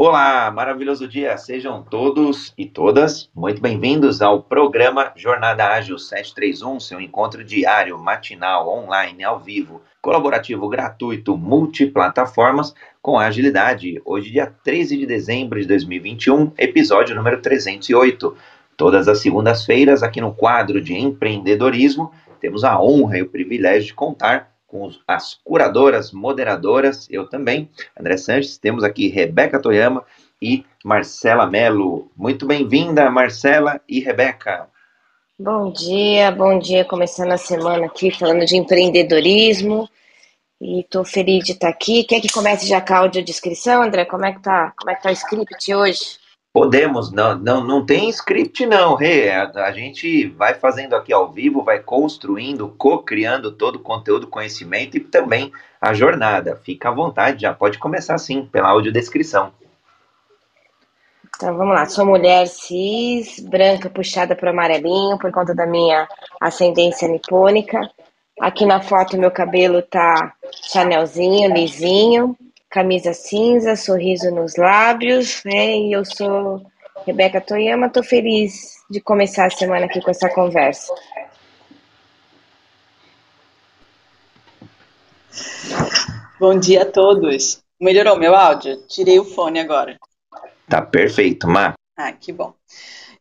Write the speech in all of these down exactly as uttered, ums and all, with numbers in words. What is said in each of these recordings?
Olá, maravilhoso dia! Sejam todos e todas muito bem-vindos ao programa Jornada Ágil sete três um, seu encontro diário, matinal, online, ao vivo, colaborativo, gratuito, multiplataformas, com agilidade. Hoje, dia treze de dezembro de dois mil e vinte e um, episódio número trezentos e oito. Todas as segundas-feiras, aqui no quadro de empreendedorismo, temos a honra e o privilégio de contar com as curadoras, moderadoras, eu também, André Sanches, temos aqui Rebeca Toyama e Marcela Mello. Muito bem-vinda, Marcela e Rebeca. Bom dia, bom dia, começando a semana aqui falando de empreendedorismo e estou feliz de estar aqui. Quer que comece já com a audiodescrição, André? Como é que tá, como é que tá o script hoje? Podemos, não, não, não tem script não, Rê, a, a gente vai fazendo aqui ao vivo, vai construindo, co-criando todo o conteúdo, conhecimento e também a jornada. Fica à vontade, já pode começar sim, pela audiodescrição. Então vamos lá, sou mulher cis, branca puxada para o amarelinho por conta da minha ascendência nipônica. Aqui na foto meu cabelo tá chanelzinho, lisinho. Camisa cinza, sorriso nos lábios, né? E eu sou Rebeca Toyama, estou feliz de começar a semana aqui com essa conversa. Bom dia a todos. Melhorou meu áudio? Tirei o fone agora. Tá perfeito, Má. Ah, que bom.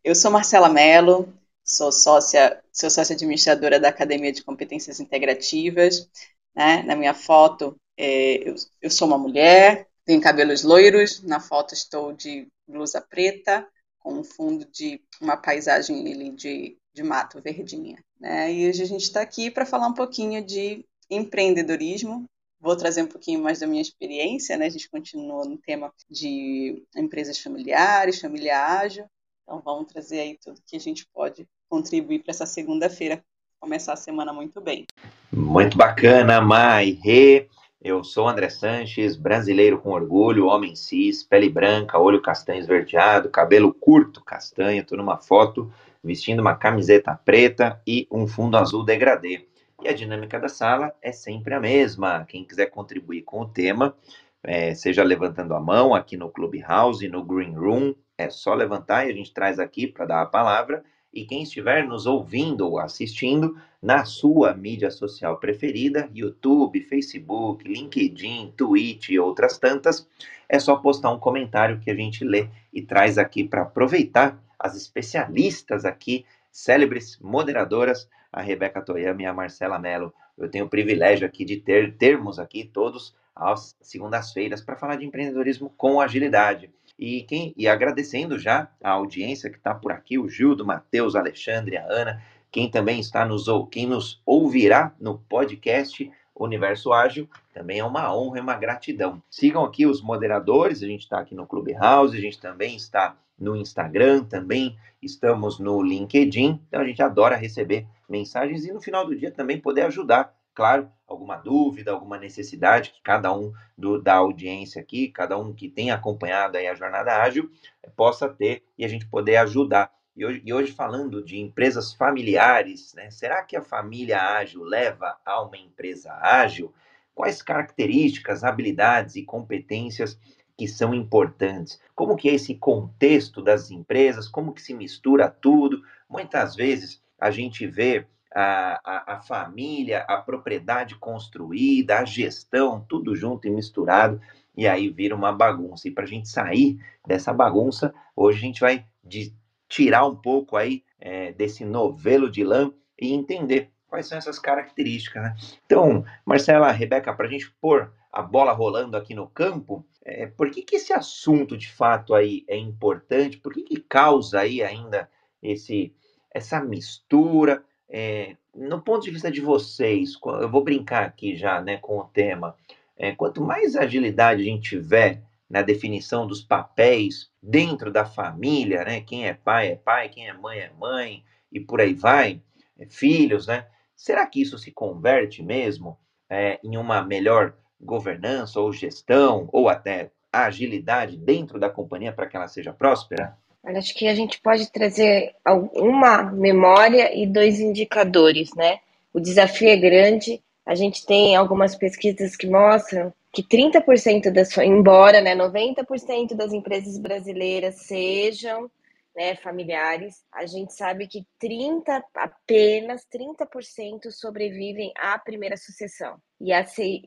Eu sou Marcela Mello, sou sócia, sou sócia administradora da Academia de Competências Integrativas, né? Na minha foto, É, eu, eu sou uma mulher, tenho cabelos loiros, na foto estou de blusa preta, com um fundo de uma paisagem ali de, de mato verdinha, né? E hoje a gente está aqui para falar um pouquinho de empreendedorismo, vou trazer um pouquinho mais da minha experiência, né? A gente continua no tema de empresas familiares, família ágil, então vamos trazer aí tudo que a gente pode contribuir para essa segunda-feira, começar a semana muito bem. Muito bacana, Mai, Rê. Eu sou André Sanches, brasileiro com orgulho, homem cis, pele branca, olho castanho esverdeado, cabelo curto castanho, estou numa foto vestindo uma camiseta preta e um fundo azul degradê. E a dinâmica da sala é sempre a mesma. Quem quiser contribuir com o tema, é, seja levantando a mão aqui no Clubhouse, no Green Room, é só levantar e a gente traz aqui para dar a palavra. E quem estiver nos ouvindo ou assistindo na sua mídia social preferida, YouTube, Facebook, LinkedIn, Twitch e outras tantas, é só postar um comentário que a gente lê e traz aqui para aproveitar as especialistas aqui, célebres moderadoras, a Rebeca Toyama e a Marcela Mello. Eu tenho o privilégio aqui de ter termos aqui todos às segundas-feiras para falar de empreendedorismo com agilidade. E, quem, e agradecendo já a audiência que está por aqui, o Gildo, Matheus, Alexandre, a Ana, quem também está nos, quem nos ouvirá no podcast Universo Ágil, também é uma honra e uma gratidão. Sigam aqui os moderadores, a gente está aqui no Clubhouse, a gente também está no Instagram, também estamos no LinkedIn, então a gente adora receber mensagens e no final do dia também poder ajudar. Claro, alguma dúvida, alguma necessidade que cada um do, da audiência aqui, cada um que tem acompanhado aí a Jornada Ágil, possa ter e a gente poder ajudar. E hoje, e hoje falando de empresas familiares, né? Será que a família ágil leva a uma empresa ágil? Quais características, habilidades e competências que são importantes? Como que é esse contexto das empresas? Como que se mistura tudo? Muitas vezes a gente vê A, a, a família, a propriedade construída, a gestão, tudo junto e misturado, e aí vira uma bagunça. E para a gente sair dessa bagunça, hoje a gente vai de, tirar um pouco aí é, desse novelo de lã e entender quais são essas características, né? Então, Marcela, Rebeca, para a gente pôr a bola rolando aqui no campo, é, por que que esse assunto de fato aí é importante? Por que que causa aí ainda esse, essa mistura? É, no ponto de vista de vocês, eu vou brincar aqui já, né, com o tema, é, quanto mais agilidade a gente tiver na definição dos papéis dentro da família, né, quem é pai é pai, quem é mãe é mãe, e por aí vai, é, filhos, né, será que isso se converte mesmo é, em uma melhor governança ou gestão, ou até a agilidade dentro da companhia para que ela seja próspera? Acho que a gente pode trazer uma memória e dois indicadores, né? O desafio é grande, a gente tem algumas pesquisas que mostram que trinta por cento das, embora, né, noventa por cento das empresas brasileiras sejam, né, familiares, a gente sabe que trinta, apenas trinta por cento sobrevivem à primeira sucessão. E, a,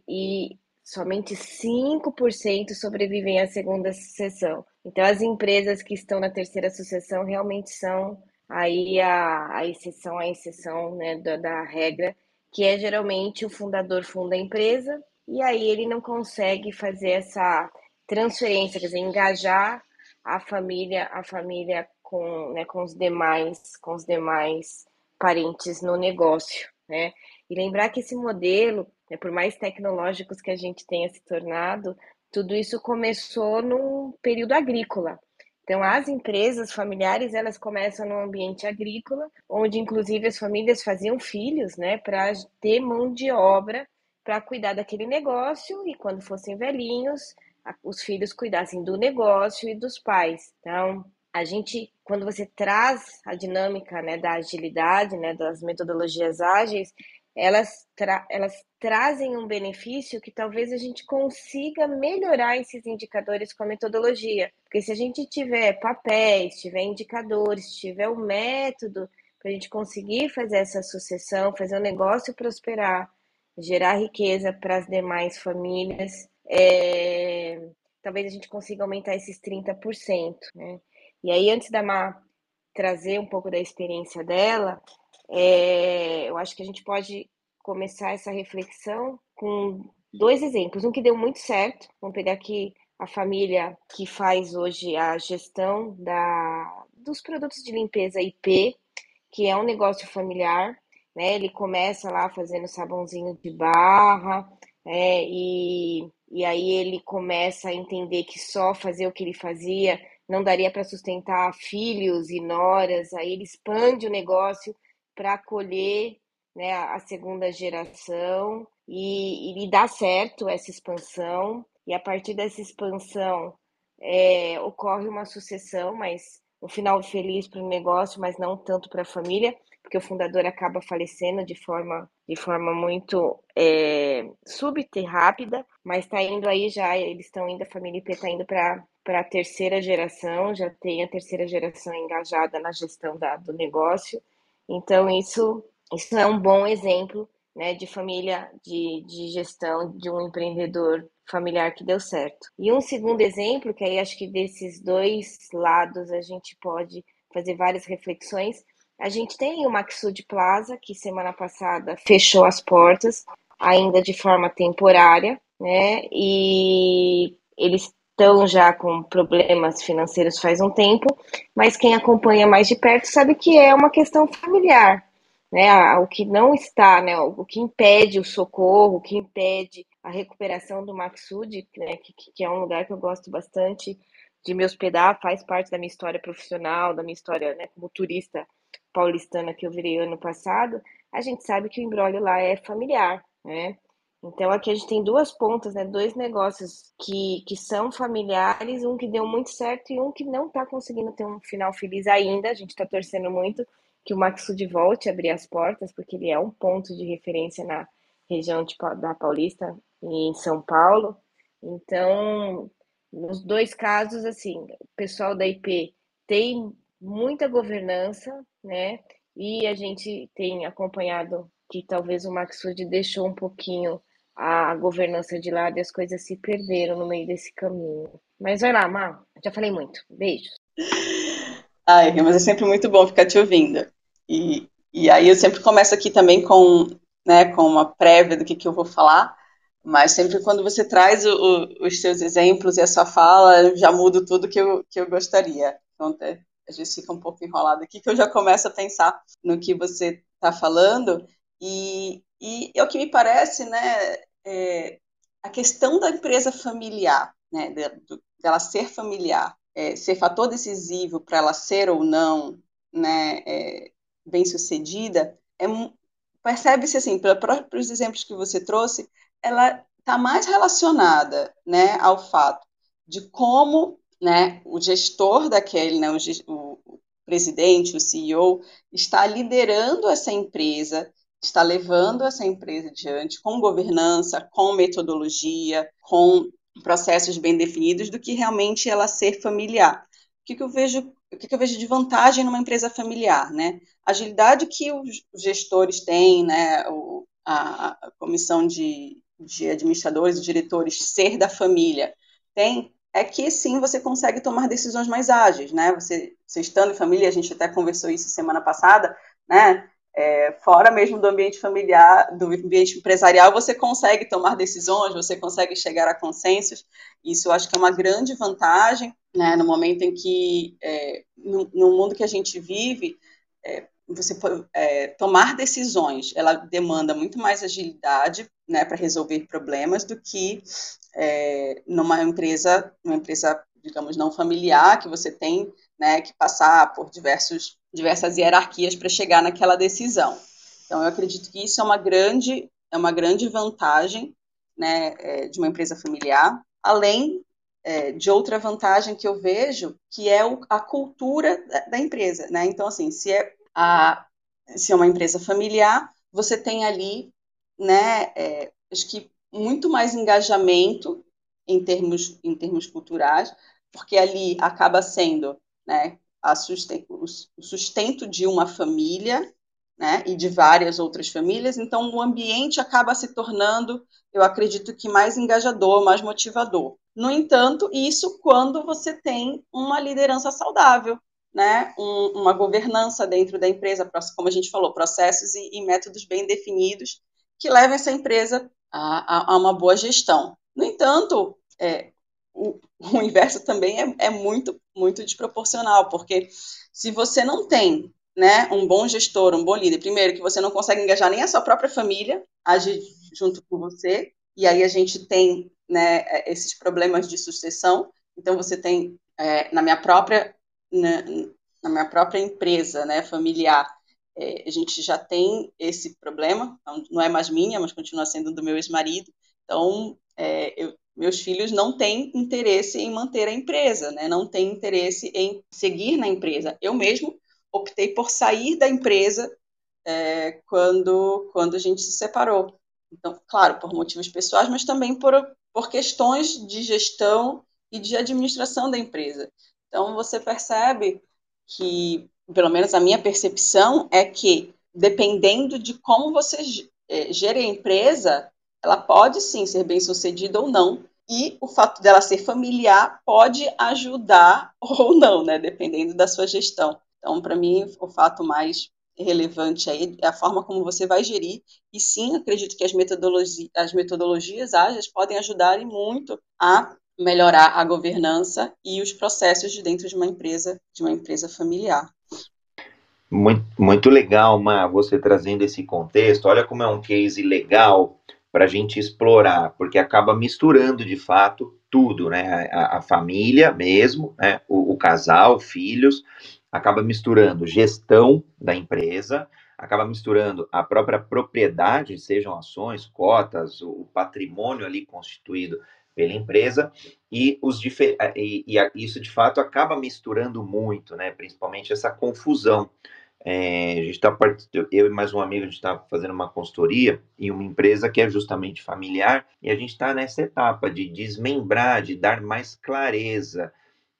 e somente cinco por cento sobrevivem à segunda sucessão. Então, as empresas que estão na terceira sucessão realmente são aí a, a exceção, a exceção, né, da, da regra, que é geralmente o fundador funda a empresa e aí ele não consegue fazer essa transferência, quer dizer, engajar a família, a família com, né, com os demais, com os demais parentes no negócio, né? E lembrar que esse modelo, né, por mais tecnológicos que a gente tenha se tornado, tudo isso começou num período agrícola. Então, as empresas familiares, elas começam no ambiente agrícola, onde, inclusive, as famílias faziam filhos, né, para ter mão de obra para cuidar daquele negócio e, quando fossem velhinhos, os filhos cuidassem do negócio e dos pais. Então, a gente, quando você traz a dinâmica, né, da agilidade, né, das metodologias ágeis, elas, tra- elas trazem um benefício que talvez a gente consiga melhorar esses indicadores com a metodologia. Porque se a gente tiver papéis, tiver indicadores, tiver o método para a gente conseguir fazer essa sucessão, fazer o negócio prosperar, gerar riqueza para as demais famílias, é... talvez a gente consiga aumentar esses trinta por cento. Né? E aí, antes da Má trazer um pouco da experiência dela, é, eu acho que a gente pode começar essa reflexão com dois exemplos. Um que deu muito certo, vamos pegar aqui a família que faz hoje a gestão da, dos produtos de limpeza I P, que é um negócio familiar, né? Ele começa lá fazendo sabãozinho de barra, é, e, e aí ele começa a entender que só fazer o que ele fazia não daria para sustentar filhos e noras, aí ele expande o negócio para acolher, né, a segunda geração e, e dá certo essa expansão. E a partir dessa expansão é, ocorre uma sucessão, mas um final feliz para o negócio, mas não tanto para a família, porque o fundador acaba falecendo de forma, de forma muito é, súbita e rápida, mas está indo aí já, eles estão indo, a família I P está indo para a terceira geração, já tem a terceira geração engajada na gestão da, do negócio. Então, isso, isso é um bom exemplo, né, de família, de, de gestão de um empreendedor familiar que deu certo. E um segundo exemplo, que aí acho que desses dois lados a gente pode fazer várias reflexões. A gente tem o Maksoud Plaza, que semana passada fechou as portas, ainda de forma temporária, né, e eles estão já com problemas financeiros faz um tempo, mas quem acompanha mais de perto sabe que é uma questão familiar, né? O que não está, né? O que impede o socorro, o que impede a recuperação do Maksoud, né? que, que é um lugar que eu gosto bastante de me hospedar, faz parte da minha história profissional, da minha história, né, como turista paulistana que eu virei ano passado. A gente sabe que o imbróglio lá é familiar, né? Então, aqui a gente tem duas pontas, né? Dois negócios que, que são familiares, um que deu muito certo e um que não está conseguindo ter um final feliz ainda. A gente está torcendo muito que o Maksoud volte a abrir as portas, porque ele é um ponto de referência na região de, da Paulista e em São Paulo. Então, nos dois casos, assim, o pessoal da I P tem muita governança, né? E a gente tem acompanhado que talvez o Maksoud deixou um pouquinho a governança de lado e as coisas se perderam no meio desse caminho. Mas vai lá, Má, já falei muito. Beijos. Ai, mas é sempre muito bom ficar te ouvindo. E, e aí eu sempre começo aqui também com, né, com uma prévia do que, que eu vou falar, mas sempre quando você traz o, o, os seus exemplos e a sua fala, eu já mudo tudo que eu, que eu gostaria. Então, a gente fica um pouco enrolado aqui, que eu já começo a pensar no que você está falando. E, e é o que me parece, né, é, a questão da empresa familiar, né, dela ser familiar, é, ser fator decisivo para ela ser ou não, né, é, bem-sucedida, é, percebe-se assim, pelos exemplos que você trouxe, ela está mais relacionada, né, ao fato de como, né, o gestor daquele, né, o, o presidente, o C E O, está liderando essa empresa, está levando essa empresa adiante com governança, com metodologia, com processos bem definidos, do que realmente ela ser familiar. O que, que, eu, vejo, o que, que eu vejo de vantagem numa empresa familiar? Né? A agilidade que os gestores têm, né? o, a, a comissão de, de administradores e diretores ser da família tem, é que sim, você consegue tomar decisões mais ágeis, né? Você, você estando em família, a gente até conversou isso semana passada, né? É, fora mesmo do ambiente familiar, do ambiente empresarial, você consegue tomar decisões, você consegue chegar a consensos. Isso eu acho que é uma grande vantagem, né? No momento em que, é, no, no mundo que a gente vive, é, você é, tomar decisões, ela demanda muito mais agilidade, né, para resolver problemas do que é, numa empresa, uma empresa, digamos, não familiar, que você tem, né, que passar por diversos diversas hierarquias para chegar naquela decisão. Então, eu acredito que isso é uma grande, é uma grande vantagem, né, de uma empresa familiar, além é, de outra vantagem que eu vejo, que é o, a cultura da, da empresa. Né? Então, assim, se é, a, se é uma empresa familiar, você tem ali, né, é, acho que muito mais engajamento em termos, em termos culturais, porque ali acaba sendo, né, A susten- o sustento de uma família, né, e de várias outras famílias, então o ambiente acaba se tornando, eu acredito que mais engajador, mais motivador. No entanto, isso quando você tem uma liderança saudável, né, um, uma governança dentro da empresa, como a gente falou, processos e, e métodos bem definidos que levam essa empresa a, a, a uma boa gestão. No entanto, é, o, o inverso também é, é muito muito desproporcional, porque se você não tem, né, um bom gestor, um bom líder, primeiro que você não consegue engajar nem a sua própria família, agir junto com você, e aí a gente tem, né, esses problemas de sucessão. Então você tem, é, na minha própria, na, na minha própria empresa, né, familiar, é, a gente já tem esse problema, não é mais minha, mas continua sendo do meu ex-marido, então é, eu meus filhos não têm interesse em manter a empresa, né? Não têm interesse em seguir na empresa. Eu mesmo optei por sair da empresa é, quando, quando a gente se separou. Então, claro, por motivos pessoais, mas também por, por questões de gestão e de administração da empresa. Então, você percebe que, pelo menos a minha percepção, é que dependendo de como você é, gere a empresa, ela pode sim ser bem-sucedida ou não. E o fato dela ser familiar pode ajudar ou não, né? Dependendo da sua gestão. Então, para mim, o fato mais relevante aí é a forma como você vai gerir. E sim, acredito que as, metodologi- as metodologias ágeis podem ajudar e muito a melhorar a governança e os processos de dentro de uma empresa, de uma empresa familiar. Muito, muito legal, Má, você trazendo esse contexto. Olha como é um case legal para a gente explorar, porque acaba misturando, de fato, tudo, né? A, a família mesmo, né? O, o casal, filhos, acaba misturando gestão da empresa, acaba misturando a própria propriedade, sejam ações, cotas, o, o patrimônio ali constituído pela empresa, e, os difer- e, e a, isso, de fato, acaba misturando muito, né? Principalmente essa confusão. É, a gente tá, eu e mais um amigo, a gente está fazendo uma consultoria em uma empresa que é justamente familiar, e a gente está nessa etapa de desmembrar, de dar mais clareza,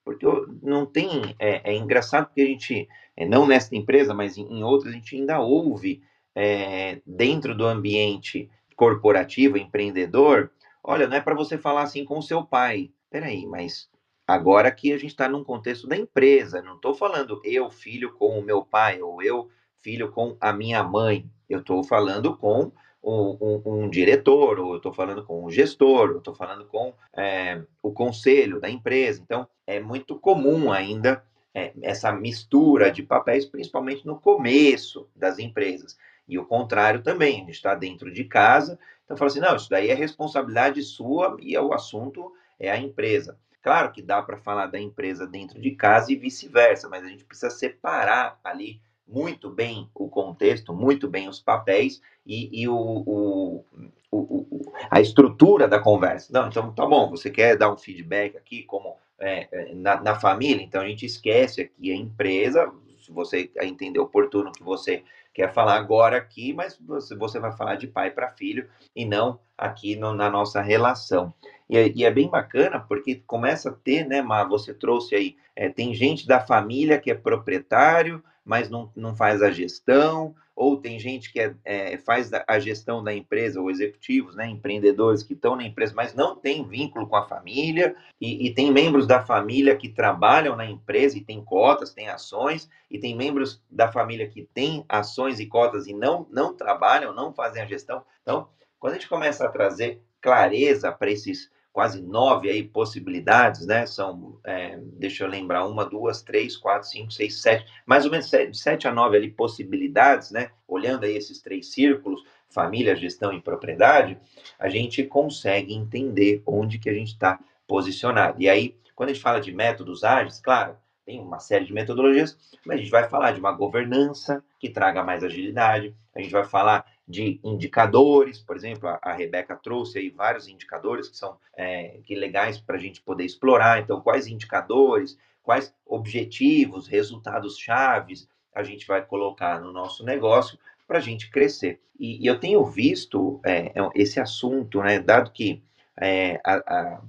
porque não tem, é, é engraçado porque a gente, não nessa empresa, mas em, em outras, a gente ainda ouve é, dentro do ambiente corporativo, empreendedor, olha, não é para você falar assim com o seu pai, peraí, mas... Agora aqui a gente está num contexto da empresa, não estou falando eu, filho, com o meu pai, ou eu, filho, com a minha mãe. Eu estou falando com um, um, um diretor, ou eu estou falando com um gestor, ou estou falando com é, o conselho da empresa. Então, é muito comum ainda é, essa mistura de papéis, principalmente no começo das empresas. E o contrário também, a gente está dentro de casa, então fala assim, não, isso daí é responsabilidade sua e o assunto é a empresa. Claro que dá para falar da empresa dentro de casa e vice-versa, mas a gente precisa separar ali muito bem o contexto, muito bem os papéis e, e o, o, o, o, a estrutura da conversa. Não, então tá bom, você quer dar um feedback aqui como é, na, na família? Então a gente esquece aqui a empresa, se você entender oportuno que você quer falar agora aqui, mas você, você vai falar de pai para filho e não aqui no, na nossa relação. E é, e é bem bacana porque começa a ter, né, Mar, você trouxe aí, é, tem gente da família que é proprietário, mas não, não faz a gestão, ou tem gente que é, é, faz a gestão da empresa, ou executivos, né, empreendedores que estão na empresa, mas não tem vínculo com a família, e, e tem membros da família que trabalham na empresa e tem cotas, tem ações, e tem membros da família que tem ações e cotas e não, não trabalham, não fazem a gestão. Então, quando a gente começa a trazer clareza para esses quase nove aí possibilidades, né? São, é, deixa eu lembrar, uma, duas, três, quatro, cinco, seis, sete, mais ou menos de sete a nove ali possibilidades, né? Olhando aí esses três círculos, família, gestão e propriedade, a gente consegue entender onde que a gente está posicionado. E aí, quando a gente fala de métodos ágeis, claro, tem uma série de metodologias, mas a gente vai falar de uma governança que traga mais agilidade, a gente vai falar de indicadores, por exemplo, a, a Rebeca trouxe aí vários indicadores que são é, que legais para a gente poder explorar. Então, quais indicadores, quais objetivos, resultados chaves a gente vai colocar no nosso negócio para a gente crescer. E, e eu tenho visto é, esse assunto, né, dado que é, a, a,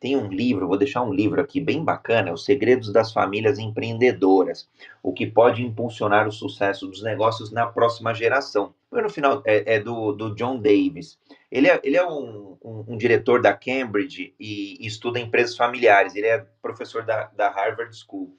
tem um livro, vou deixar um livro aqui bem bacana, Os Segredos das Famílias Empreendedoras, o que pode impulsionar o sucesso dos negócios na próxima geração. No final, é, é do, do John Davis. Ele é, ele é um, um, um diretor da Cambridge e, e estuda empresas familiares. Ele é professor da, da Harvard School.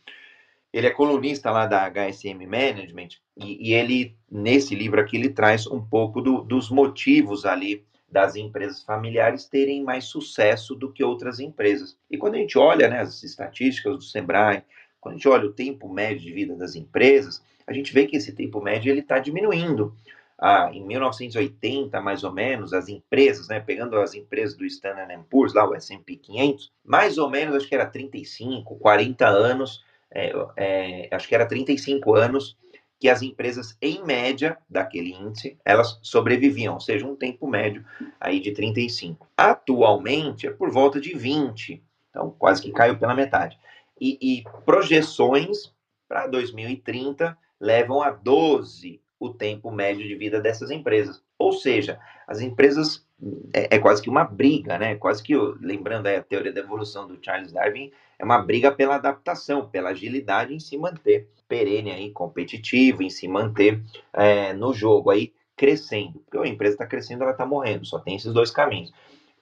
Ele é colunista lá da H S M Management e, e ele, nesse livro aqui, ele traz um pouco do, dos motivos ali das empresas familiares terem mais sucesso do que outras empresas. E quando a gente olha, né, as estatísticas do Sebrae, quando a gente olha o tempo médio de vida das empresas, a gente vê que esse tempo médio está diminuindo. Ah, em mil novecentos e oitenta, mais ou menos, as empresas, né, pegando as empresas do Standard and Poor's, lá o S and P quinhentos, mais ou menos, acho que era trinta e cinco, quarenta anos, é, é, acho que era trinta e cinco anos, que as empresas, em média, daquele índice, elas sobreviviam, ou seja, um tempo médio aí de trinta e cinco. Atualmente, é por volta de vinte, então quase que caiu pela metade. E, e projeções para dois mil e trinta levam a doze o tempo médio de vida dessas empresas. Ou seja, as empresas, é, é quase que uma briga, né? Quase que, lembrando aí a teoria da evolução do Charles Darwin, é uma briga pela adaptação, pela agilidade em se manter perene aí, competitivo, em se manter é, no jogo aí, crescendo. Porque a empresa está crescendo, ela está morrendo, só tem esses dois caminhos.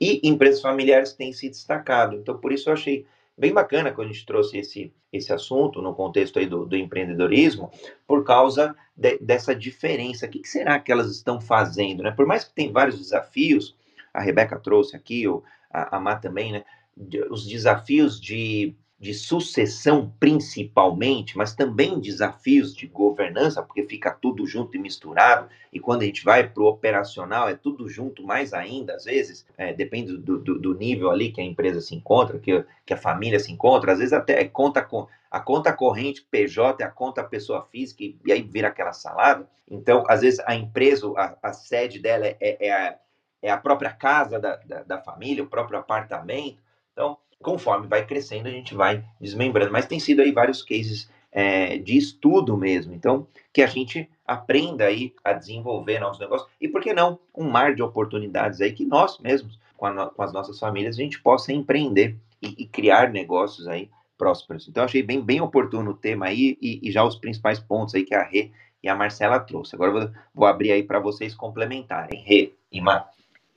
E empresas familiares têm se destacado, então por isso eu achei bem bacana quando a gente trouxe esse, esse assunto no contexto aí do, do empreendedorismo, por causa de, dessa diferença. O que, que será que elas estão fazendo, né? Por mais que tem vários desafios, a Rebeca trouxe aqui, ou a, a Má também, né? De, os desafios de, de sucessão principalmente, mas também desafios de governança, porque fica tudo junto e misturado, e quando a gente vai para o operacional, é tudo junto mais ainda, às vezes, é, depende do, do, do nível ali que a empresa se encontra, que, que a família se encontra, às vezes até é conta com a conta corrente P J, é a conta pessoa física, e, e aí vira aquela salada. Então, às vezes, a empresa, a, a sede dela é, é, é, a, é a própria casa da, da, da família, o próprio apartamento. Então, conforme vai crescendo, a gente vai desmembrando. Mas tem sido aí vários cases é, de estudo mesmo. Então, que a gente aprenda aí a desenvolver novos negócios. E, por que não, um mar de oportunidades aí que nós mesmos, com, a no, com as nossas famílias, a gente possa empreender e, e criar negócios aí prósperos. Então, achei bem, bem oportuno o tema aí e, e já os principais pontos aí que a Rê e a Marcela trouxe. Agora, eu vou, vou abrir aí para vocês complementarem. Rê e Mar.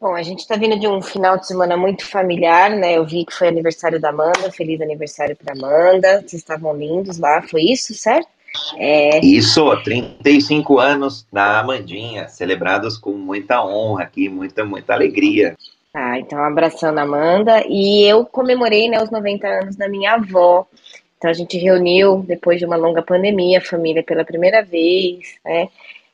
Bom, a gente está vindo de um final de semana muito familiar, né? Eu vi que foi aniversário da Amanda, feliz aniversário para Amanda, vocês estavam lindos lá, foi isso, certo? É... Isso, trinta e cinco anos da Amandinha, celebrados com muita honra aqui, muita, muita alegria. Tá, então um abração na Amanda, e eu comemorei, né, os noventa anos da minha avó. Então a gente reuniu, depois de uma longa pandemia, a família pela primeira vez, né?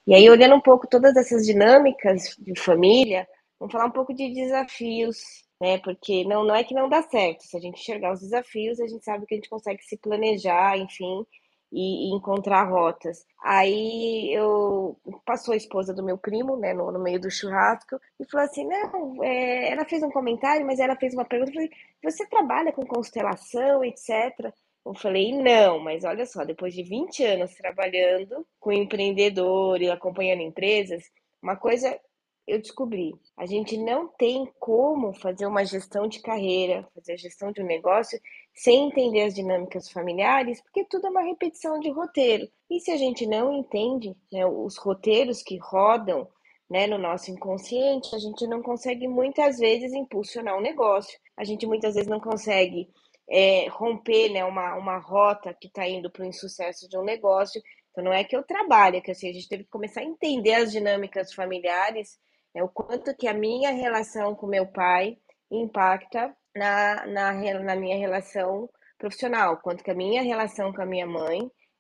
E aí, olhando um pouco todas essas dinâmicas de família, vamos falar um pouco de desafios, né? Porque não, não é que não dá certo. Se a gente enxergar os desafios, a gente sabe que a gente consegue se planejar, enfim, e, e encontrar rotas. Aí eu passou a esposa do meu primo, né, no, no meio do churrasco, e falou assim, não, é, ela fez um comentário, mas ela fez uma pergunta, eu falei, você trabalha com constelação, etcétera. Eu falei, não, mas olha só, depois de vinte anos trabalhando com empreendedor e acompanhando empresas, uma coisa eu descobri, a gente não tem como fazer uma gestão de carreira, fazer a gestão de um negócio sem entender as dinâmicas familiares, porque tudo é uma repetição de roteiro. E se a gente não entende, né, os roteiros que rodam, né, no nosso inconsciente, a gente não consegue muitas vezes impulsionar um negócio. A gente muitas vezes não consegue é, romper, né, uma, uma rota que está indo para o insucesso de um negócio. Então não é que eu trabalho, é que assim, a gente teve que começar a entender as dinâmicas familiares, é o quanto que a minha relação com meu pai impacta na, na, na minha relação profissional, o quanto que a minha relação com a minha mãe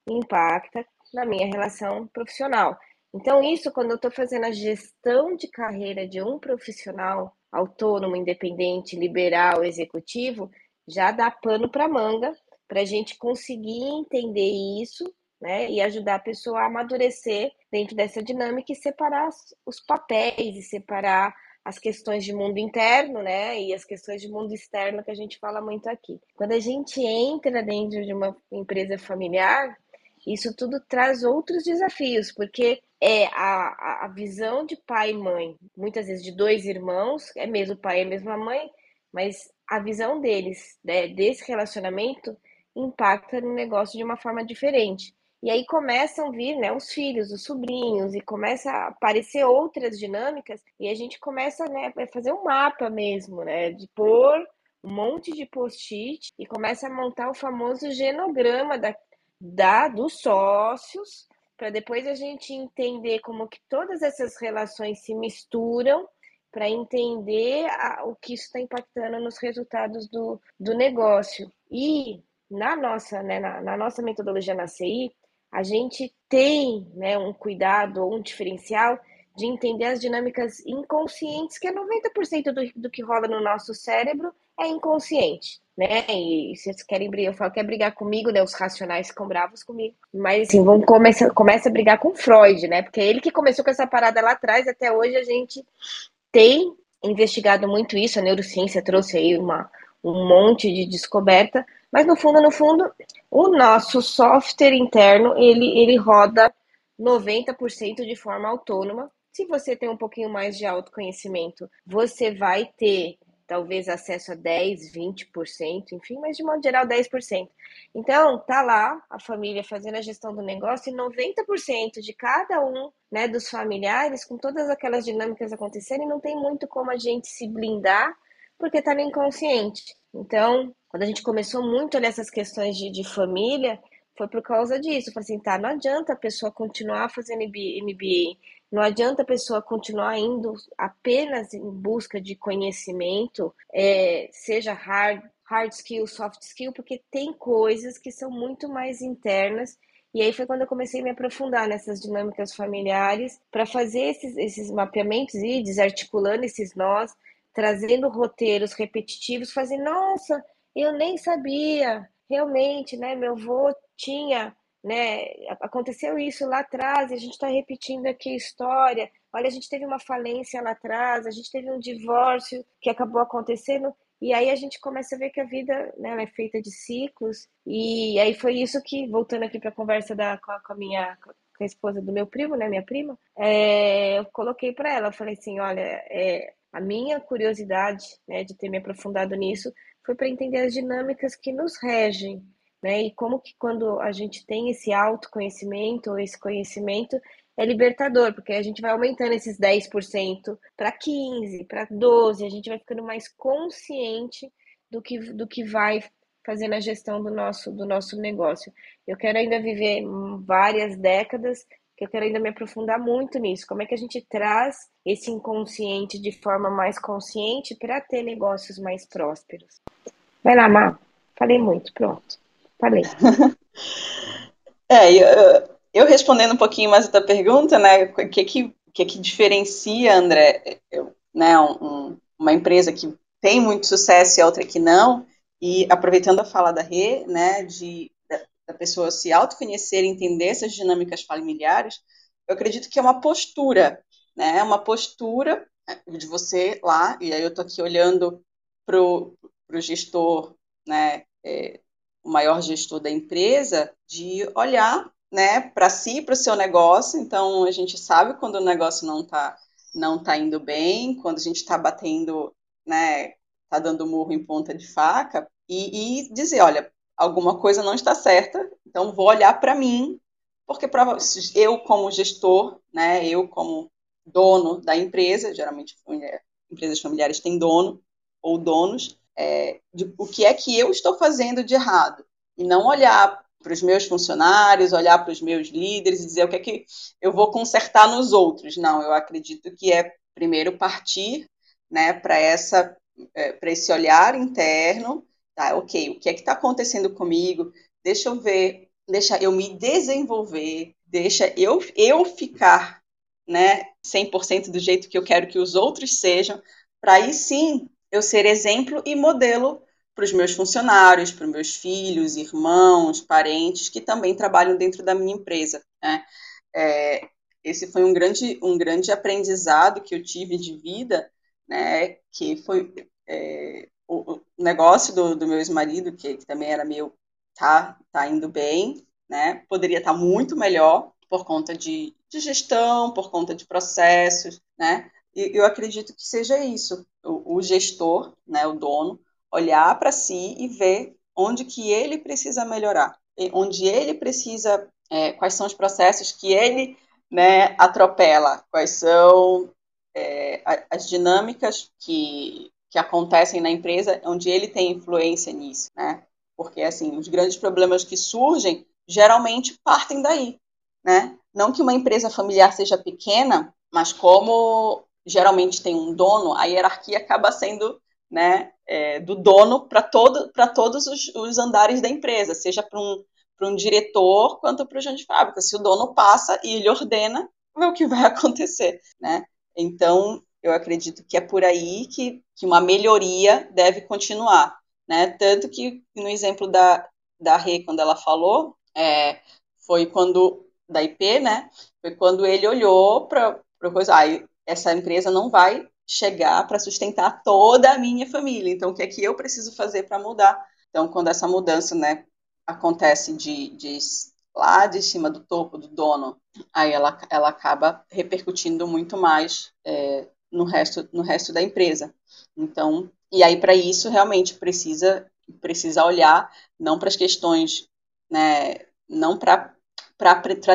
impacta na minha relação profissional. Então isso, quando eu estou fazendo a gestão de carreira de um profissional autônomo, independente, liberal, executivo, já dá pano para manga para a gente conseguir entender isso, né, e ajudar a pessoa a amadurecer dentro dessa dinâmica e separar os papéis e separar as questões de mundo interno, né, e as questões de mundo externo que a gente fala muito aqui. Quando a gente entra dentro de uma empresa familiar, isso tudo traz outros desafios, porque é a, a visão de pai e mãe, muitas vezes de dois irmãos, é mesmo pai e a mesma mãe, mas a visão deles, né, desse relacionamento impacta no negócio de uma forma diferente. E aí começam a vir, né, os filhos, os sobrinhos, e começa a aparecer outras dinâmicas, e a gente começa, né, a fazer um mapa mesmo, né, de pôr um monte de post-it e começa a montar o famoso genograma da, da, dos sócios, para depois a gente entender como que todas essas relações se misturam, para entender a, o que isso está impactando nos resultados do, do negócio. E na nossa, né, na, na nossa metodologia na C I, a gente tem, né, um cuidado ou um diferencial de entender as dinâmicas inconscientes, que é noventa por cento do, do que rola no nosso cérebro é inconsciente, né? E se vocês querem brigar, eu falo, quer brigar comigo, né? Os racionais ficam bravos comigo. Mas assim, vamos começar, começa a brigar com Freud, né? Porque é ele que começou com essa parada lá atrás, até hoje a gente tem investigado muito isso, a neurociência trouxe aí uma, um monte de descoberta. Mas no fundo, no fundo, o nosso software interno, ele, ele roda noventa por cento de forma autônoma. Se você tem um pouquinho mais de autoconhecimento, você vai ter talvez acesso a dez, vinte por cento, enfim, mas de modo geral dez por cento. Então, tá lá a família fazendo a gestão do negócio e noventa por cento de cada um, né, dos familiares, com todas aquelas dinâmicas acontecendo, e não tem muito como a gente se blindar, porque tá no inconsciente. Então, quando a gente começou muito a olhar essas questões de, de família, foi por causa disso. Eu falei assim, tá, não adianta a pessoa continuar fazendo M B A, não adianta a pessoa continuar indo apenas em busca de conhecimento, é, seja hard, hard skill, soft skill, porque tem coisas que são muito mais internas. E aí foi quando eu comecei a me aprofundar nessas dinâmicas familiares para fazer esses, esses mapeamentos e ir desarticulando esses nós, trazendo roteiros repetitivos, fazendo, nossa, eu nem sabia, realmente, né, meu avô tinha, né, aconteceu isso lá atrás, e a gente está repetindo aqui a história, olha, a gente teve uma falência lá atrás, a gente teve um divórcio que acabou acontecendo, e aí a gente começa a ver que a vida, né, ela é feita de ciclos, e aí foi isso que, voltando aqui para a conversa da, com, a, com a minha... a esposa do meu primo, né, minha prima, é, eu coloquei para ela, eu falei assim, olha, é, a minha curiosidade, né, de ter me aprofundado nisso foi para entender as dinâmicas que nos regem, né, e como que quando a gente tem esse autoconhecimento ou esse conhecimento é libertador, porque a gente vai aumentando esses dez por cento para quinze por cento, para doze por cento, a gente vai ficando mais consciente do que, do que vai fazendo a gestão do nosso, do nosso negócio. Eu quero ainda viver várias décadas, que eu quero ainda me aprofundar muito nisso. Como é que a gente traz esse inconsciente de forma mais consciente para ter negócios mais prósperos? Vai lá, Má. Falei muito, pronto. Falei. É, eu, eu respondendo um pouquinho mais a tua pergunta, né? O que que, que, que diferencia, André, eu, né, um, uma empresa que tem muito sucesso e a outra que não? E aproveitando a fala da Rê, né, de, da, da pessoa se autoconhecer e entender essas dinâmicas familiares, eu acredito que é uma postura, né, uma postura de você lá, e aí eu estou aqui olhando para o gestor, né, é, o maior gestor da empresa, de olhar, né, para si, para o seu negócio. Então, a gente sabe quando o negócio não está não tá indo bem, quando a gente está batendo, né, está dando murro em ponta de faca, e, e dizer, olha, alguma coisa não está certa, então vou olhar para mim, porque pra, eu como gestor, né, eu como dono da empresa, geralmente empresas familiares têm dono ou donos, é, de, o que é que eu estou fazendo de errado, e não olhar para os meus funcionários, olhar para os meus líderes e dizer o que é que eu vou consertar nos outros. Não, eu acredito que é primeiro partir, né, para essa, é, para esse olhar interno, tá, ok, o que é que está acontecendo comigo, deixa eu ver, deixa eu me desenvolver, deixa eu, eu ficar, né, cem por cento do jeito que eu quero que os outros sejam, para aí sim eu ser exemplo e modelo para os meus funcionários, para os meus filhos, irmãos, parentes, que também trabalham dentro da minha empresa, né? É, esse foi um grande, um grande aprendizado que eu tive de vida, né, que foi é, o, o negócio do, do meu ex-marido, que, que também era meu, tá, tá indo bem, né, poderia estar muito melhor por conta de, de gestão, por conta de processos, né, e eu acredito que seja isso, o, o gestor, né, o dono, olhar para si e ver onde que ele precisa melhorar, onde ele precisa, é, quais são os processos que ele, né, atropela, quais são é, as dinâmicas que, que acontecem na empresa, onde ele tem influência nisso, né? Porque, assim, os grandes problemas que surgem, geralmente partem daí, né? Não que uma empresa familiar seja pequena, mas como geralmente tem um dono, a hierarquia acaba sendo, né, é, do dono para todo, para todos os, os andares da empresa, seja para um, para um diretor quanto para o chão de fábrica. Se o dono passa e ele ordena, é o que vai acontecer, né? Então, eu acredito que é por aí que, que uma melhoria deve continuar, né? Tanto que, no exemplo da, da Rê, quando ela falou, é, foi quando, da I P, né? Foi quando ele olhou para a coisa, ah, essa empresa não vai chegar para sustentar toda a minha família. Então, o que é que eu preciso fazer para mudar? Então, quando essa mudança, né, acontece de, de lá de cima do topo do dono, aí ela, ela acaba repercutindo muito mais é, no, resto, no resto da empresa. Então, e aí para isso realmente precisa, precisa olhar não para as questões, né, não para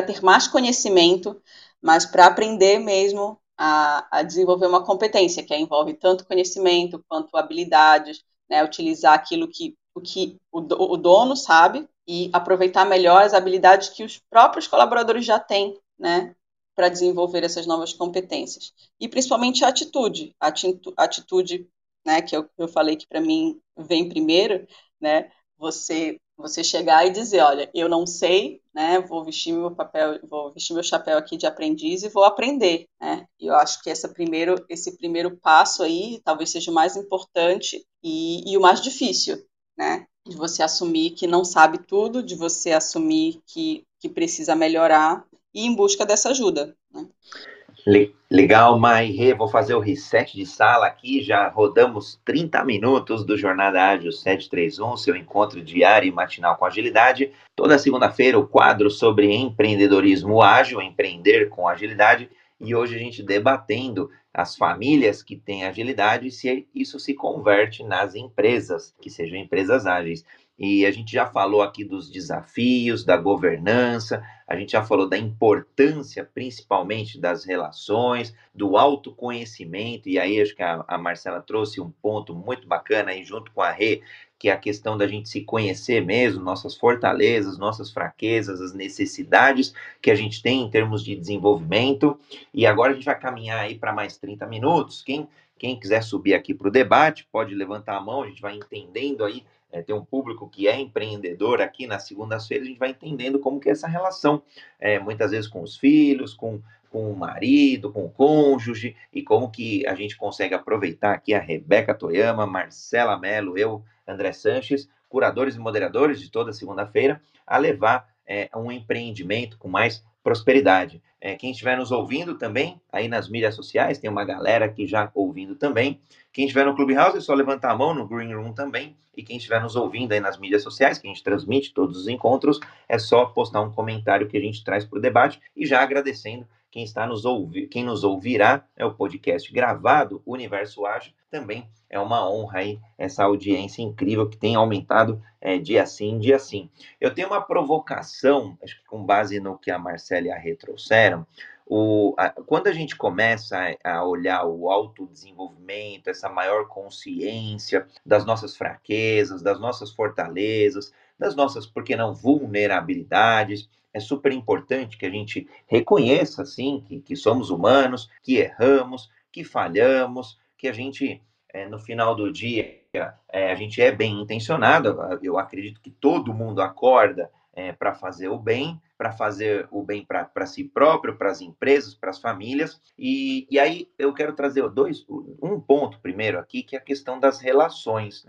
ter mais conhecimento, mas para aprender mesmo A, a desenvolver uma competência que envolve tanto conhecimento quanto habilidades, né, utilizar aquilo que o, que o, do, o dono sabe e aproveitar melhor as habilidades que os próprios colaboradores já têm, né, para desenvolver essas novas competências. E principalmente a atitude, a atitude, né, que eu, eu falei que para mim vem primeiro, né, você, você chegar e dizer, olha, eu não sei, né, vou vestir meu papel, vou vestir meu chapéu aqui de aprendiz e vou aprender, né? E eu acho que essa primeiro, esse primeiro passo aí talvez seja o mais importante e, e o mais difícil, né? De você assumir que não sabe tudo, de você assumir que, que precisa melhorar e em busca dessa ajuda, né? Legal, Mairê, vou fazer o reset de sala aqui, já rodamos trinta minutos do Jornada Ágil sete três um, seu encontro diário e matinal com agilidade. Toda segunda-feira o quadro sobre empreendedorismo ágil, empreender com agilidade, e hoje a gente debatendo as famílias que têm agilidade e se isso se converte nas empresas, que sejam empresas ágeis. E a gente já falou aqui dos desafios, da governança, a gente já falou da importância principalmente das relações, do autoconhecimento, e aí acho que a, a Marcela trouxe um ponto muito bacana aí junto com a Rê, que é a questão da gente se conhecer mesmo, nossas fortalezas, nossas fraquezas, as necessidades que a gente tem em termos de desenvolvimento. E agora a gente vai caminhar aí para mais trinta minutos, quem, quem quiser subir aqui para o debate pode levantar a mão, a gente vai entendendo aí. É, tem um público que é empreendedor aqui nas segundas-feiras, a gente vai entendendo como que é essa relação, é, muitas vezes com os filhos, com, com o marido, com o cônjuge, e como que a gente consegue aproveitar aqui a Rebeca Toyama, Marcela Mello, eu, André Sanches, curadores e moderadores de toda segunda-feira, a levar é, um empreendimento com mais prosperidade. É, quem estiver nos ouvindo também, aí nas mídias sociais, tem uma galera aqui já ouvindo também. Quem estiver no Clubhouse, é só levantar a mão no Green Room também. E quem estiver nos ouvindo aí nas mídias sociais, que a gente transmite todos os encontros, é só postar um comentário que a gente traz para o debate. E já agradecendo quem está nos ouvi- quem nos ouvirá, é o podcast gravado Universo Ágil. Também é uma honra aí, essa audiência incrível que tem aumentado é, dia sim, dia sim. Eu tenho uma provocação, acho que com base no que a Marcela e a Rê trouxeram. O, a, quando a gente começa a, a olhar o autodesenvolvimento, essa maior consciência das nossas fraquezas, das nossas fortalezas, das nossas, por que não, vulnerabilidades, é super importante que a gente reconheça, assim, que, que somos humanos, que erramos, que falhamos, que a gente, é, no final do dia, é, a gente é bem intencionado. Eu acredito que todo mundo acorda é, para fazer o bem, para fazer o bem para si próprio, para as empresas, para as famílias. E, e aí eu quero trazer dois, um ponto primeiro aqui, que é a questão das relações.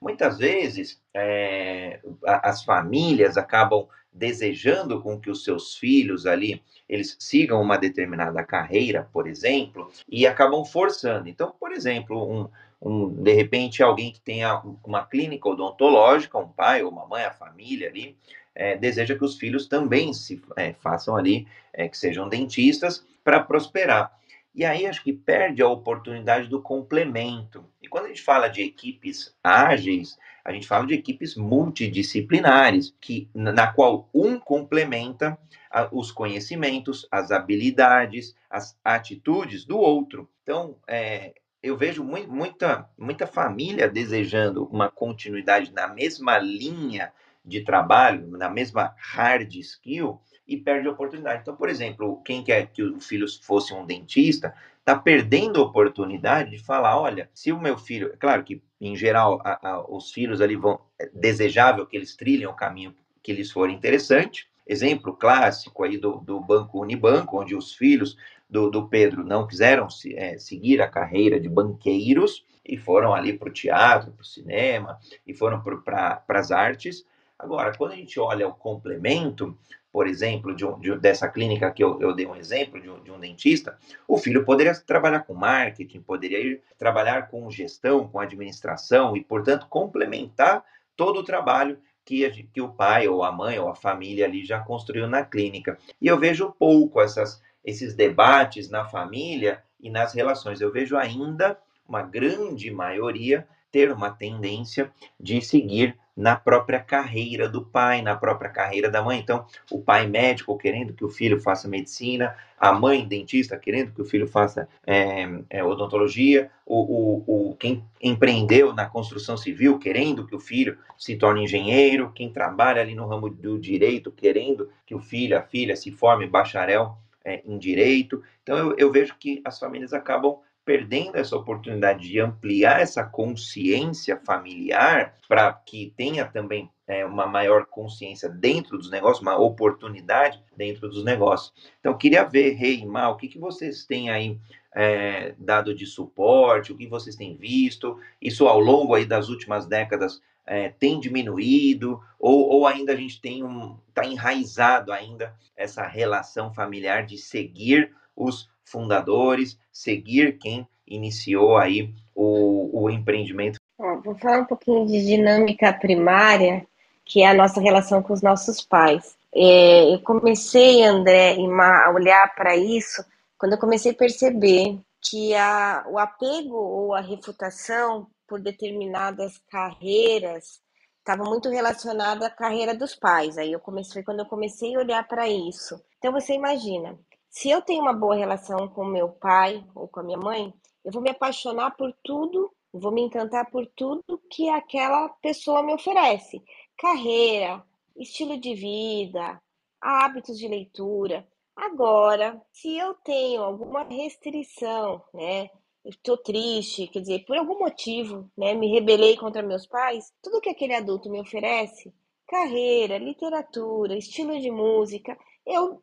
Muitas vezes, é, as famílias acabam desejando com que os seus filhos ali, eles sigam uma determinada carreira, por exemplo, e acabam forçando. Então, por exemplo, um, um, de repente, alguém que tenha uma clínica odontológica, um pai ou uma mãe, a família ali, é, deseja que os filhos também se é, façam ali, é, que sejam dentistas, para prosperar. E aí, acho que perde a oportunidade do complemento. E quando a gente fala de equipes ágeis, a gente fala de equipes multidisciplinares, que, na qual um complementa a, os conhecimentos, as habilidades, as atitudes do outro. Então, é, eu vejo mu- muita, muita família desejando uma continuidade na mesma linha de trabalho, na mesma hard skill, e perde a oportunidade. Então, por exemplo, quem quer que o filho fosse um dentista, está perdendo a oportunidade de falar, olha, se o meu filho... É claro que, em geral, a, a, os filhos ali vão... É desejável que eles trilhem o caminho que lhes for interessante. Exemplo clássico aí do, do Banco Unibanco, onde os filhos do, do Pedro não quiseram se, é, seguir a carreira de banqueiros e foram ali para o teatro, para o cinema, e foram para as artes. Agora, quando a gente olha o complemento... Por exemplo, de um, de, dessa clínica que eu, eu dei um exemplo, de um, de um dentista, o filho poderia trabalhar com marketing, poderia ir trabalhar com gestão, com administração e, portanto, complementar todo o trabalho que, a, que o pai ou a mãe ou a família ali já construiu na clínica. E eu vejo pouco essas, esses debates na família e nas relações. Eu vejo ainda uma grande maioria ter uma tendência de seguir na própria carreira do pai, na própria carreira da mãe. Então, o pai médico querendo que o filho faça medicina, a mãe dentista querendo que o filho faça é, é, odontologia, o, o, o, quem empreendeu na construção civil querendo que o filho se torne engenheiro, quem trabalha ali no ramo do direito querendo que o filho, a filha, se forme bacharel é, em direito. Então, eu, eu vejo que as famílias acabam perdendo essa oportunidade de ampliar essa consciência familiar para que tenha também é, uma maior consciência dentro dos negócios, uma oportunidade dentro dos negócios. Então, queria ver, Rê e Má, o que, que vocês têm aí é, dado de suporte, o que vocês têm visto, isso ao longo aí das últimas décadas é, tem diminuído, ou, ou ainda a gente tem um, está enraizado ainda essa relação familiar de seguir os fundadores, seguir quem iniciou aí o, o empreendimento. Ó, vou falar um pouquinho de dinâmica primária, que é a nossa relação com os nossos pais. É, eu comecei, André, a olhar para isso quando eu comecei a perceber que a, o apego ou a refutação por determinadas carreiras estava muito relacionada à carreira dos pais. Aí eu comecei, quando eu comecei a olhar para isso. Então você imagina, se eu tenho uma boa relação com meu pai ou com a minha mãe, eu vou me apaixonar por tudo, vou me encantar por tudo que aquela pessoa me oferece. Carreira, estilo de vida, hábitos de leitura. Agora, se eu tenho alguma restrição, né, eu estou triste, quer dizer, por algum motivo, né, me rebelei contra meus pais, tudo que aquele adulto me oferece, carreira, literatura, estilo de música, eu...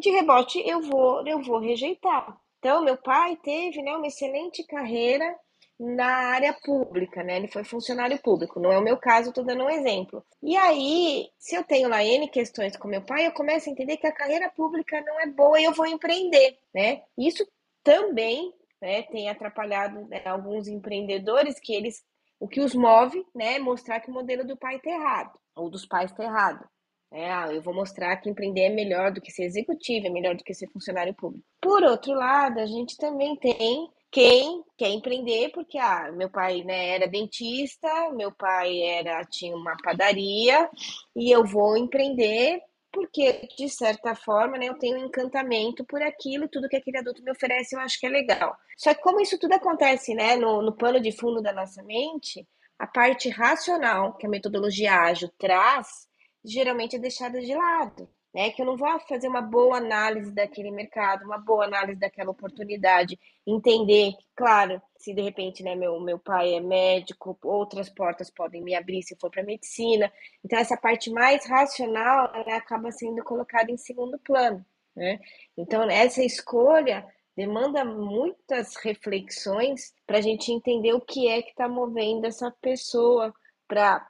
de rebote, eu vou, eu vou rejeitar. Então, meu pai teve, né, uma excelente carreira na área pública, né? Ele foi funcionário público. Não é o meu caso, estou dando um exemplo. E aí, se eu tenho lá N questões com meu pai, eu começo a entender que a carreira pública não é boa e eu vou empreender, né? Isso também, né, tem atrapalhado, né, alguns empreendedores que eles... O que os move, né, é mostrar que o modelo do pai está errado, ou dos pais está errado. É, eu vou mostrar que empreender é melhor do que ser executivo, é melhor do que ser funcionário público. Por outro lado, a gente também tem quem quer empreender, porque ah, meu pai, né, era dentista, meu pai era, tinha uma padaria, e eu vou empreender porque, de certa forma, né, eu tenho um encantamento por aquilo, tudo que aquele adulto me oferece eu acho que é legal. Só que como isso tudo acontece, né, no, no pano de fundo da nossa mente, a parte racional que a metodologia ágil traz geralmente é deixada de lado, né? Que eu não vou fazer uma boa análise daquele mercado, uma boa análise daquela oportunidade, entender, claro, se de repente, né, meu, meu pai é médico, outras portas podem me abrir se for para medicina. Então, essa parte mais racional, ela acaba sendo colocada em segundo plano, né? Então, essa escolha demanda muitas reflexões para a gente entender o que é que está movendo essa pessoa para...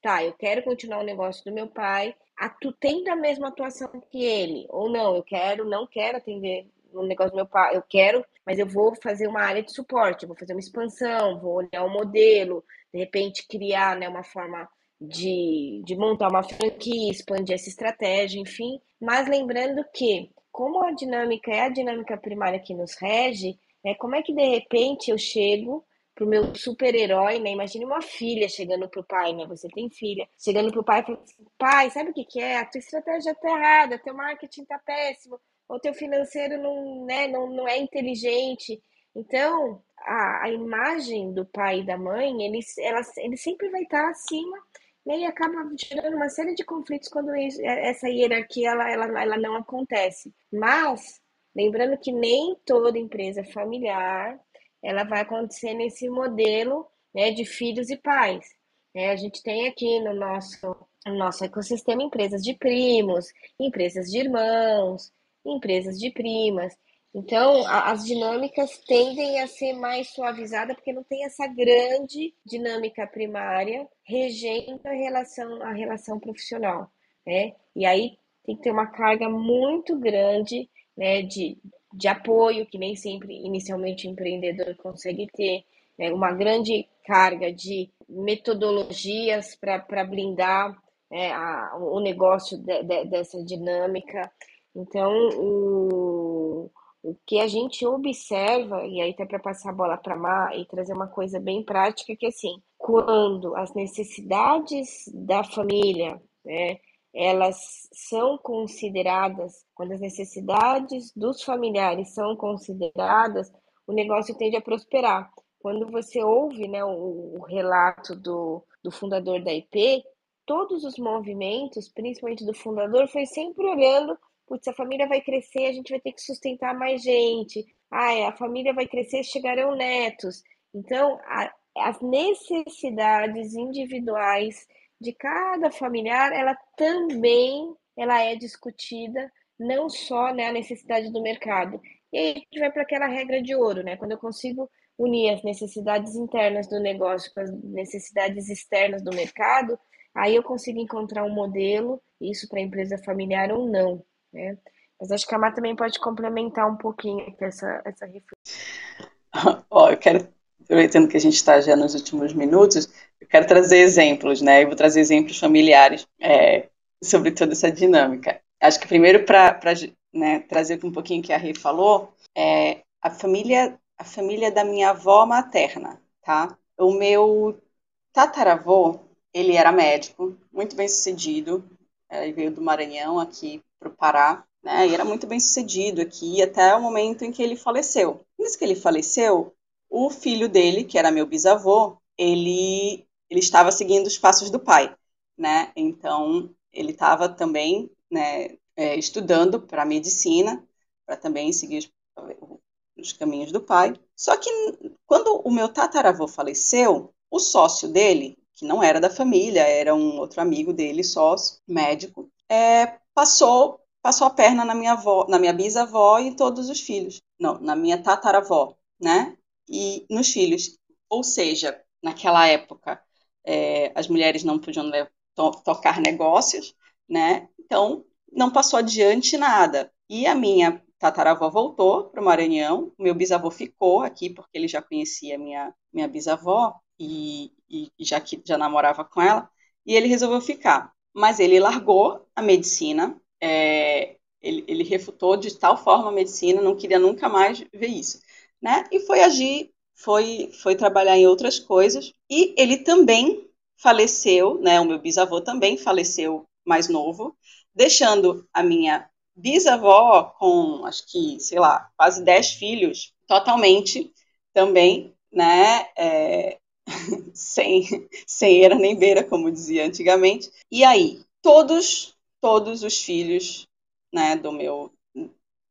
Tá, eu quero continuar o negócio do meu pai, atu, tendo a mesma atuação que ele, ou não, eu quero, não quero atender o negócio do meu pai, eu quero, mas eu vou fazer uma área de suporte, vou fazer uma expansão, vou olhar um modelo, de repente criar, né, uma forma de, de montar uma franquia, expandir essa estratégia, enfim. Mas lembrando que, como a dinâmica é a dinâmica primária que nos rege, né, como é que de repente eu chego... pro meu super-herói, né? Imagine uma filha chegando pro pai, né? Você tem filha. Chegando pro pai e falando assim, pai, sabe o que que é? A tua estratégia tá errada, teu marketing tá péssimo, ou teu financeiro não, né, não, não é inteligente. Então, a, a imagem do pai e da mãe, ele, ela, ele sempre vai estar acima, né? E acaba gerando uma série de conflitos quando isso, essa hierarquia ela, ela, ela não acontece. Mas, lembrando que nem toda empresa familiar... ela vai acontecer nesse modelo, né, de filhos e pais. É, a gente tem aqui no nosso, no nosso ecossistema empresas de primos, empresas de irmãos, empresas de primas. Então, a, as dinâmicas tendem a ser mais suavizadas porque não tem essa grande dinâmica primária regendo a relação, a relação profissional, né? E aí tem que ter uma carga muito grande, né, de... de apoio, que nem sempre inicialmente o empreendedor consegue ter, né? Uma grande carga de metodologias para blindar, né, a, o negócio de, de, dessa dinâmica. Então, o, o que a gente observa, e aí tá para passar a bola para a Má e trazer uma coisa bem prática, que assim, quando as necessidades da família, né, elas são consideradas, quando as necessidades dos familiares são consideradas, o negócio tende a prosperar. Quando você ouve, né, o, o relato do, do fundador da I P, todos os movimentos, principalmente do fundador, foi sempre olhando, putz, a família vai crescer, a gente vai ter que sustentar mais gente, ai, a família vai crescer, chegarão netos. Então, a, as necessidades individuais de cada familiar, ela também ela é discutida, não só, né, a necessidade do mercado. E aí a gente vai para aquela regra de ouro, né? Quando eu consigo unir as necessidades internas do negócio com as necessidades externas do mercado, aí eu consigo encontrar um modelo, isso para a empresa familiar ou não, né? Mas acho que a Má também pode complementar um pouquinho essa, essa reflexão. Ó, eu quero... aproveitando que a gente está já nos últimos minutos, eu quero trazer exemplos, né? Eu vou trazer exemplos familiares é, sobre toda essa dinâmica. Acho que primeiro, para, né, trazer um pouquinho o que a Rê falou, é a família, a família da minha avó materna, tá? O meu tataravô, ele era médico, muito bem sucedido, ele veio do Maranhão aqui para o Pará, né? E era muito bem sucedido aqui até o momento em que ele faleceu. Desde que ele faleceu, o filho dele, que era meu bisavô, ele, ele estava seguindo os passos do pai, né? Então, ele estava também, né, estudando para medicina, para também seguir os, os caminhos do pai. Só que, quando o meu tataravô faleceu, o sócio dele, que não era da família, era um outro amigo dele, sócio, médico, é, passou, passou a perna na minha avó, na minha bisavó e todos os filhos. Não, na minha tataravó, né? e nos filhos. Ou seja, naquela época, é, as mulheres não podiam to- tocar negócios, né? Então, não passou adiante nada. E a minha tataravó voltou para o Maranhão, meu bisavô ficou aqui, porque ele já conhecia a minha, minha bisavó, e, e já, que, já namorava com ela, e ele resolveu ficar. Mas ele largou a medicina, é, ele, ele refutou de tal forma a medicina, não queria nunca mais ver isso, né? E foi agir, foi, foi trabalhar em outras coisas, e ele também faleceu, né? O meu bisavô também faleceu mais novo, deixando a minha bisavó com, acho que, sei lá, quase dez filhos, totalmente também, né, é, sem, sem era nem beira, como dizia antigamente. E aí, todos, todos os filhos, né, do meu,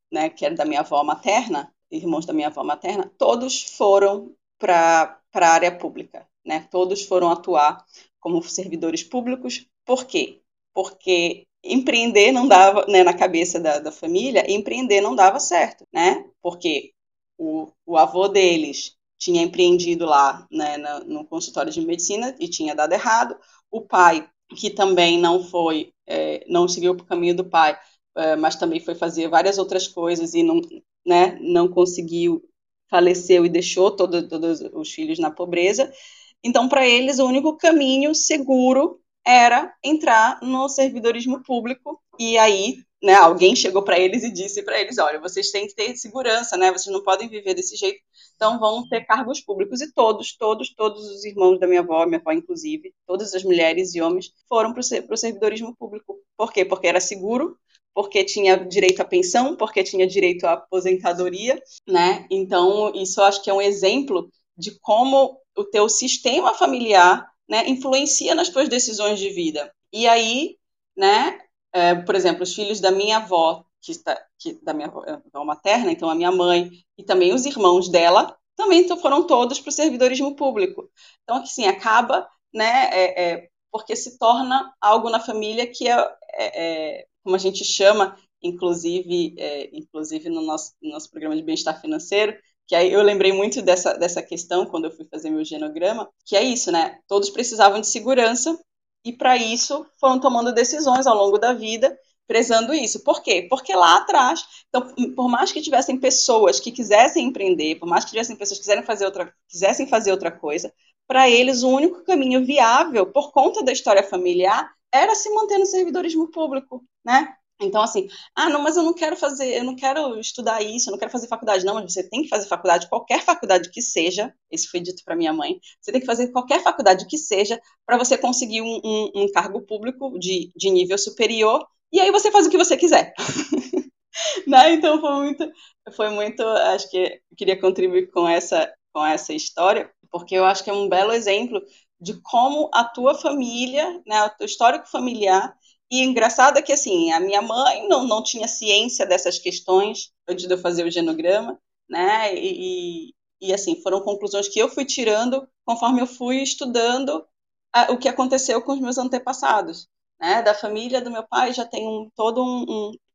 né, que era da minha avó materna, irmãos da minha avó materna, todos foram para a área pública, né, todos foram atuar como servidores públicos. Por quê? Porque empreender não dava, né, na cabeça da, da família, empreender não dava certo, né? Porque o, o avô deles tinha empreendido lá, né, no, no consultório de medicina e tinha dado errado. O pai, que também não foi, é, não seguiu o caminho do pai, é, mas também foi fazer várias outras coisas e não, né, não conseguiu, faleceu e deixou todo, todos os filhos na pobreza. Então, para eles, o único caminho seguro era entrar no servidorismo público. E aí, né, alguém chegou para eles e disse para eles, olha, vocês têm que ter segurança, né, vocês não podem viver desse jeito, então vão ter cargos públicos. E todos, todos, todos os irmãos da minha avó, minha avó inclusive, todas as mulheres e homens, foram para o servidorismo público. Por quê? Porque era seguro, porque tinha direito à pensão, porque tinha direito à aposentadoria, né? Então, isso eu acho que é um exemplo de como o teu sistema familiar, né, influencia nas tuas decisões de vida. E aí, né, é, por exemplo, os filhos da minha avó, que está, que, da minha avó materna, então a minha mãe, e também os irmãos dela, também foram todos para o servidorismo público. Então, assim, acaba, né, é, é, porque se torna algo na família que é, é, é como a gente chama, inclusive, é, inclusive no nosso, no nosso programa de bem-estar financeiro, que aí eu lembrei muito dessa, dessa questão quando eu fui fazer meu genograma, que é isso, né? Todos precisavam de segurança e, para isso, foram tomando decisões ao longo da vida, prezando isso. Por quê? Porque lá atrás, então, por mais que tivessem pessoas que quisessem empreender, por mais que tivessem pessoas que quisessem fazer outra, quisessem fazer outra coisa, para eles o único caminho viável, por conta da história familiar, era se manter no servidorismo público, né? Então, assim, ah, não, mas eu não quero fazer, eu não quero estudar isso, eu não quero fazer faculdade. Não, mas você tem que fazer faculdade, qualquer faculdade que seja, isso foi dito para minha mãe, você tem que fazer qualquer faculdade que seja para você conseguir um, um, um cargo público de, de nível superior, e aí você faz o que você quiser. Né? Então, foi muito, foi muito, acho que eu queria contribuir com essa, com essa história, porque eu acho que é um belo exemplo de como a tua família, né, o teu histórico familiar. E engraçado é que, assim, a minha mãe não, não tinha ciência dessas questões antes de eu fazer o genograma, né, e, e, assim, foram conclusões que eu fui tirando conforme eu fui estudando a, o que aconteceu com os meus antepassados, né, da família do meu pai já tem um, todo um,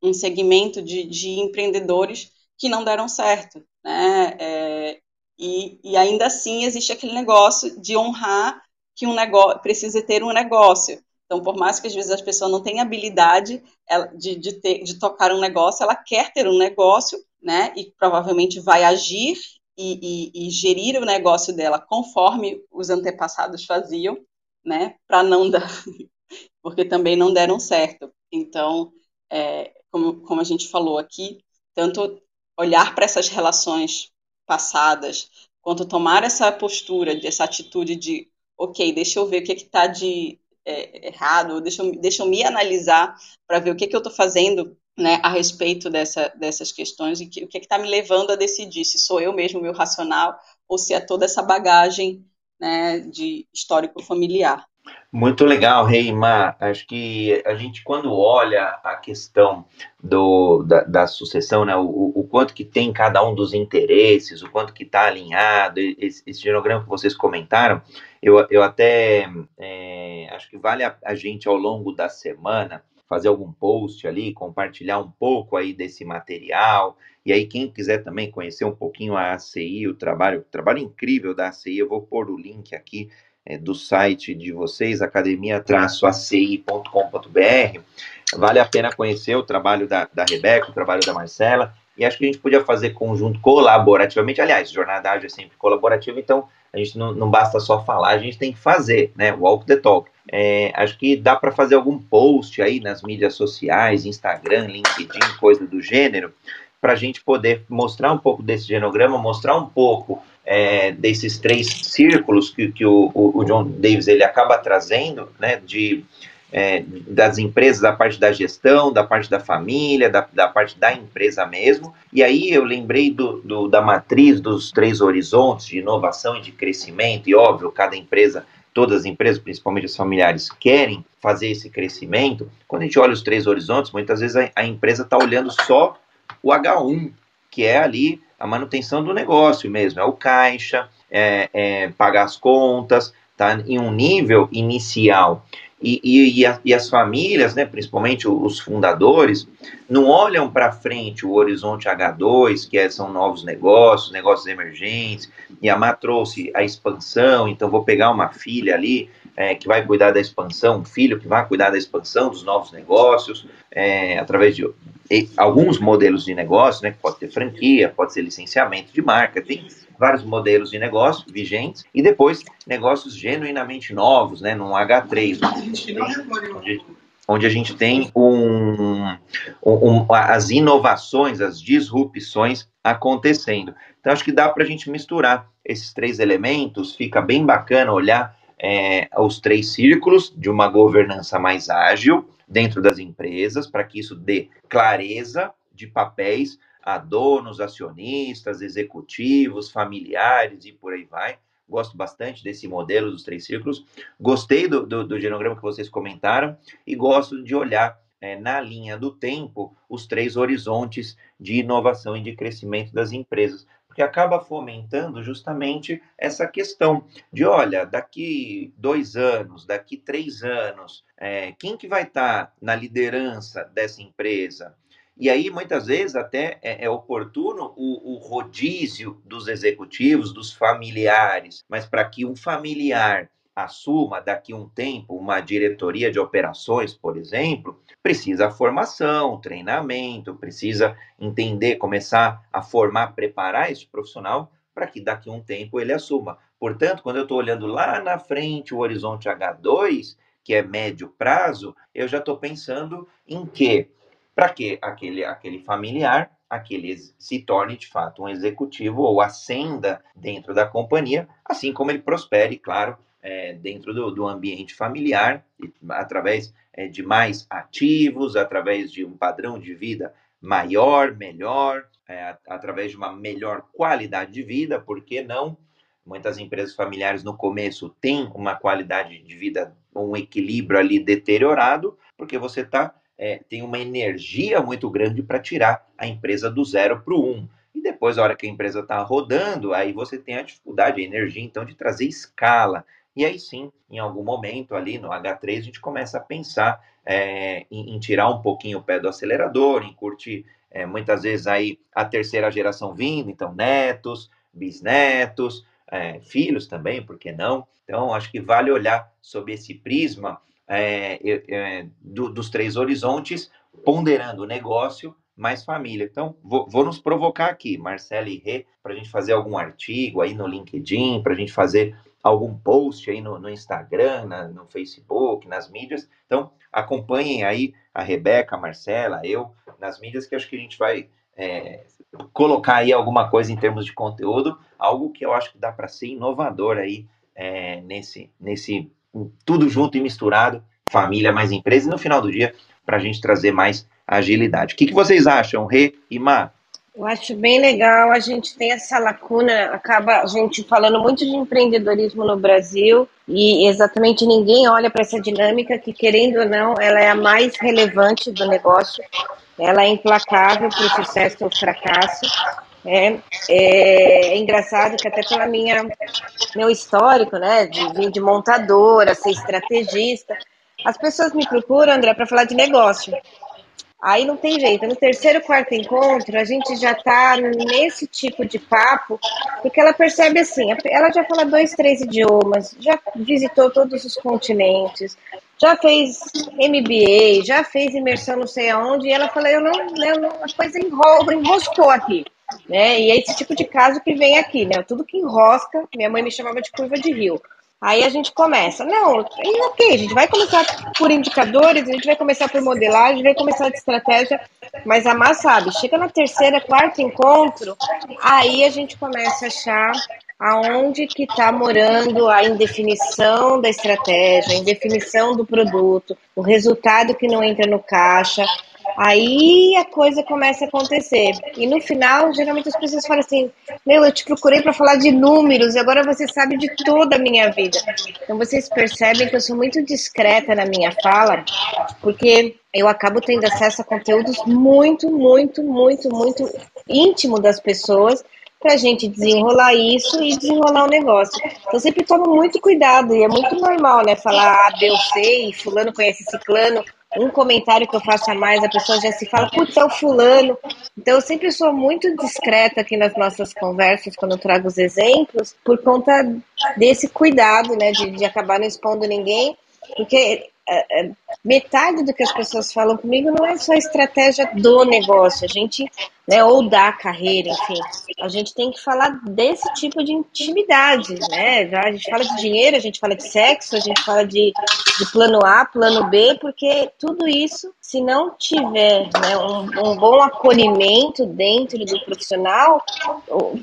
um, um segmento de, de empreendedores que não deram certo, né, é, e, e ainda assim existe aquele negócio de honrar que um negócio, precisa ter um negócio. Então, por mais que às vezes as pessoas não tenham habilidade de, de, ter, de tocar um negócio, ela quer ter um negócio, né? E provavelmente vai agir e, e, e gerir o negócio dela conforme os antepassados faziam, né? Para não dar, porque também não deram certo. Então, é, como, como a gente falou aqui, tanto olhar para essas relações passadas, quanto tomar essa postura, essa atitude de, ok, deixa eu ver o que é que está de É, errado, deixa eu, deixa eu me analisar para ver o que, que eu estou fazendo, né, a respeito dessa, dessas questões e que, o que está me levando a decidir se sou eu mesmo, meu racional, ou se é toda essa bagagem, né, de histórico familiar. Muito legal, Reimar. Acho que a gente, quando olha a questão do, da, da sucessão, né, o, o quanto que tem cada um dos interesses, o quanto que está alinhado, esse, esse genograma que vocês comentaram, eu, eu até é, acho que vale a, a gente, ao longo da semana, fazer algum post ali, compartilhar um pouco aí desse material. E aí quem quiser também conhecer um pouquinho a A C I, o trabalho, o trabalho incrível da A C I, eu vou pôr o link aqui é, do site de vocês, academia traço a c i ponto com ponto b r. Vale a pena conhecer o trabalho da, da Rebeca, o trabalho da Marcela. E acho que a gente podia fazer conjunto colaborativamente. Aliás, Jornada Ágil é sempre colaborativa, então a gente não, não basta só falar, a gente tem que fazer, né? Walk the talk. É, acho que dá para fazer algum post aí nas mídias sociais, Instagram, LinkedIn, coisa do gênero, para a gente poder mostrar um pouco desse genograma, mostrar um pouco é, desses três círculos que, que o, o John Davis ele acaba trazendo, né? De... É, das empresas, da parte da gestão, da parte da família, da, da parte da empresa mesmo. E aí eu lembrei do, do, da matriz dos três horizontes de inovação e de crescimento, e óbvio, cada empresa, todas as empresas, principalmente as familiares, querem fazer esse crescimento. Quando a gente olha os três horizontes, muitas vezes a, a empresa está olhando só o agá um, que é ali a manutenção do negócio mesmo, é o caixa, é, é pagar as contas, tá em um nível inicial. E, e, e, a, e as famílias, né, principalmente os fundadores, não olham para frente o horizonte agá dois, que é, são novos negócios, negócios emergentes, e a Má trouxe a expansão, então vou pegar uma filha ali é, que vai cuidar da expansão, um filho que vai cuidar da expansão dos novos negócios, é, através de e, alguns modelos de negócio, né, que pode ter franquia, pode ser licenciamento de marca, tem vários modelos de negócio vigentes, e depois negócios genuinamente novos, né, num agá três, onde, onde a gente tem um, um, as inovações, as disrupções acontecendo. Então, acho que dá para a gente misturar esses três elementos, fica bem bacana olhar é, os três círculos de uma governança mais ágil dentro das empresas, para que isso dê clareza de papéis a donos, acionistas, executivos, familiares e por aí vai. Gosto bastante desse modelo dos três círculos. Gostei do, do, do genograma que vocês comentaram e gosto de olhar é, na linha do tempo os três horizontes de inovação e de crescimento das empresas, porque acaba fomentando justamente essa questão de, olha, daqui dois anos, daqui três anos, é, quem que vai estar na liderança dessa empresa? E aí, muitas vezes, até é, é oportuno o, o rodízio dos executivos, dos familiares, mas para que um familiar assuma, daqui a um tempo, uma diretoria de operações, por exemplo, precisa formação, treinamento, precisa entender, começar a formar, preparar esse profissional para que daqui a um tempo ele assuma. Portanto, quando eu estou olhando lá na frente o horizonte agá dois, que é médio prazo, eu já estou pensando em quê? Para que aquele, aquele familiar, aquele se torne de fato um executivo ou ascenda dentro da companhia, assim como ele prospere, claro, é, dentro do, do ambiente familiar, através é, de mais ativos, através de um padrão de vida maior, melhor, é, através de uma melhor qualidade de vida, por que não? Muitas empresas familiares no começo têm uma qualidade de vida, um equilíbrio ali deteriorado, porque você está... É, tem uma energia muito grande para tirar a empresa do zero para o um. E depois, a hora que a empresa está rodando, aí você tem a dificuldade, a energia, então, de trazer escala. E aí sim, em algum momento ali no agá três, a gente começa a pensar é, em, em tirar um pouquinho o pé do acelerador, em curtir, é, muitas vezes, aí a terceira geração vindo, então, netos, bisnetos, é, filhos também, por que não? Então, acho que vale olhar sob esse prisma, É, é, do, dos três horizontes, ponderando o negócio mais família. Então, vou, vou nos provocar aqui, Marcela e Rê, para a gente fazer algum artigo aí no LinkedIn, para a gente fazer algum post aí no, no Instagram, na, no Facebook, nas mídias. Então, acompanhem aí a Rebeca, a Marcela, eu, nas mídias, que acho que a gente vai é, colocar aí alguma coisa em termos de conteúdo, algo que eu acho que dá para ser inovador aí é, nesse... nesse tudo junto e misturado, família mais empresa, e no final do dia, para a gente trazer mais agilidade. O que, que vocês acham, Rê e Má? Eu acho bem legal, a gente tem essa lacuna, acaba a gente falando muito de empreendedorismo no Brasil, e exatamente ninguém olha para essa dinâmica que, querendo ou não, ela é a mais relevante do negócio, ela é implacável para o sucesso ou fracasso. É, é, é engraçado que até pela minha meu histórico, né, de vir de montadora, ser estrategista, As pessoas me procuram, André, para falar de negócio. Aí não tem jeito. No terceiro, quarto encontro, a gente já está nesse tipo de papo, porque ela percebe assim, ela já fala dois, três idiomas, já visitou todos os continentes, já fez M B A, já fez imersão não sei aonde, e ela fala, eu não, eu não, a coisa enrola, enroscou aqui. Né? E é esse tipo de caso que vem aqui, né? Tudo que enrosca, minha mãe me chamava de curva de rio. Aí a gente começa, não, ok, a gente vai começar por indicadores, a gente vai começar por modelagem, vai começar de estratégia, mas a Má sabe, chega na terceira, quarto encontro, aí a gente começa a achar aonde que está morando a indefinição da estratégia, a indefinição do produto, o resultado que não entra no caixa, aí a coisa começa a acontecer. E no final, geralmente as pessoas falam assim, meu, eu te procurei para falar de números, e agora você sabe de toda a minha vida. Então vocês percebem que eu sou muito discreta na minha fala, porque eu acabo tendo acesso a conteúdos muito, muito, muito, muito íntimo das pessoas, para a gente desenrolar isso e desenrolar o negócio. Então, eu sempre tomo muito cuidado, e é muito normal, né, falar A, B ou C, e fulano conhece ciclano, um comentário que eu faço a mais, a pessoa já se fala, putz, é o fulano. Então, eu sempre sou muito discreta aqui nas nossas conversas, quando eu trago os exemplos, por conta desse cuidado, né, de, de acabar não expondo ninguém, porque metade do que as pessoas falam comigo não é só a estratégia do negócio, a gente, né, ou da carreira, enfim, a gente tem que falar desse tipo de intimidade, né? A gente fala de dinheiro, a gente fala de sexo, a gente fala de, de plano A, plano B, porque tudo isso, se não tiver, né, um, um bom acolhimento dentro do profissional,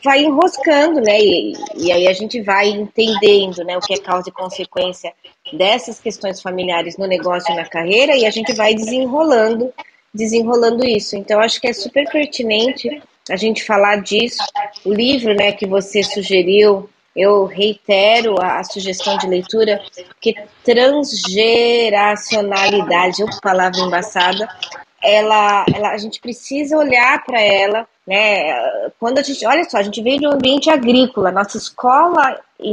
vai enroscando, né? E, e aí a gente vai entendendo, né, o que é causa e consequência dessas questões familiares no negócio e na carreira, e a gente vai desenrolando, desenrolando isso. Então, acho que é super pertinente a gente falar disso. O livro, né, que você sugeriu, eu reitero a, a sugestão de leitura, que transgeracionalidade, ou palavra embaçada, ela, ela, a gente precisa olhar para ela, né? Quando a gente, olha só, a gente veio de um ambiente agrícola, nossa escola de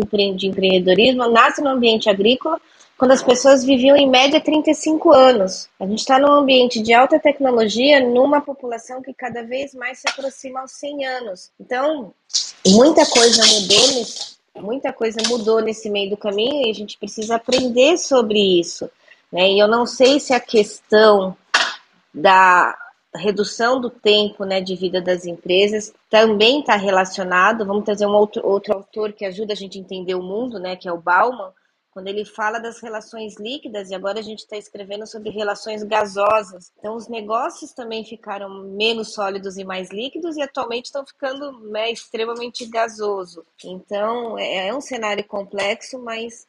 empreendedorismo nasce no ambiente agrícola, quando as pessoas viviam em média trinta e cinco anos. A gente está num ambiente de alta tecnologia, numa população que cada vez mais se aproxima aos cem anos. Então, muita coisa mudou nesse, muita coisa mudou nesse meio do caminho, e a gente precisa aprender sobre isso, né? E eu não sei se a questão da redução do tempo, né, de vida das empresas também está relacionado. Vamos trazer um outro, outro autor que ajuda a gente a entender o mundo, né, que é o Bauman, quando ele fala das relações líquidas, e agora a gente está escrevendo sobre relações gasosas. Então, os negócios também ficaram menos sólidos e mais líquidos, e atualmente estão ficando, né, extremamente gasoso. Então, é um cenário complexo, mas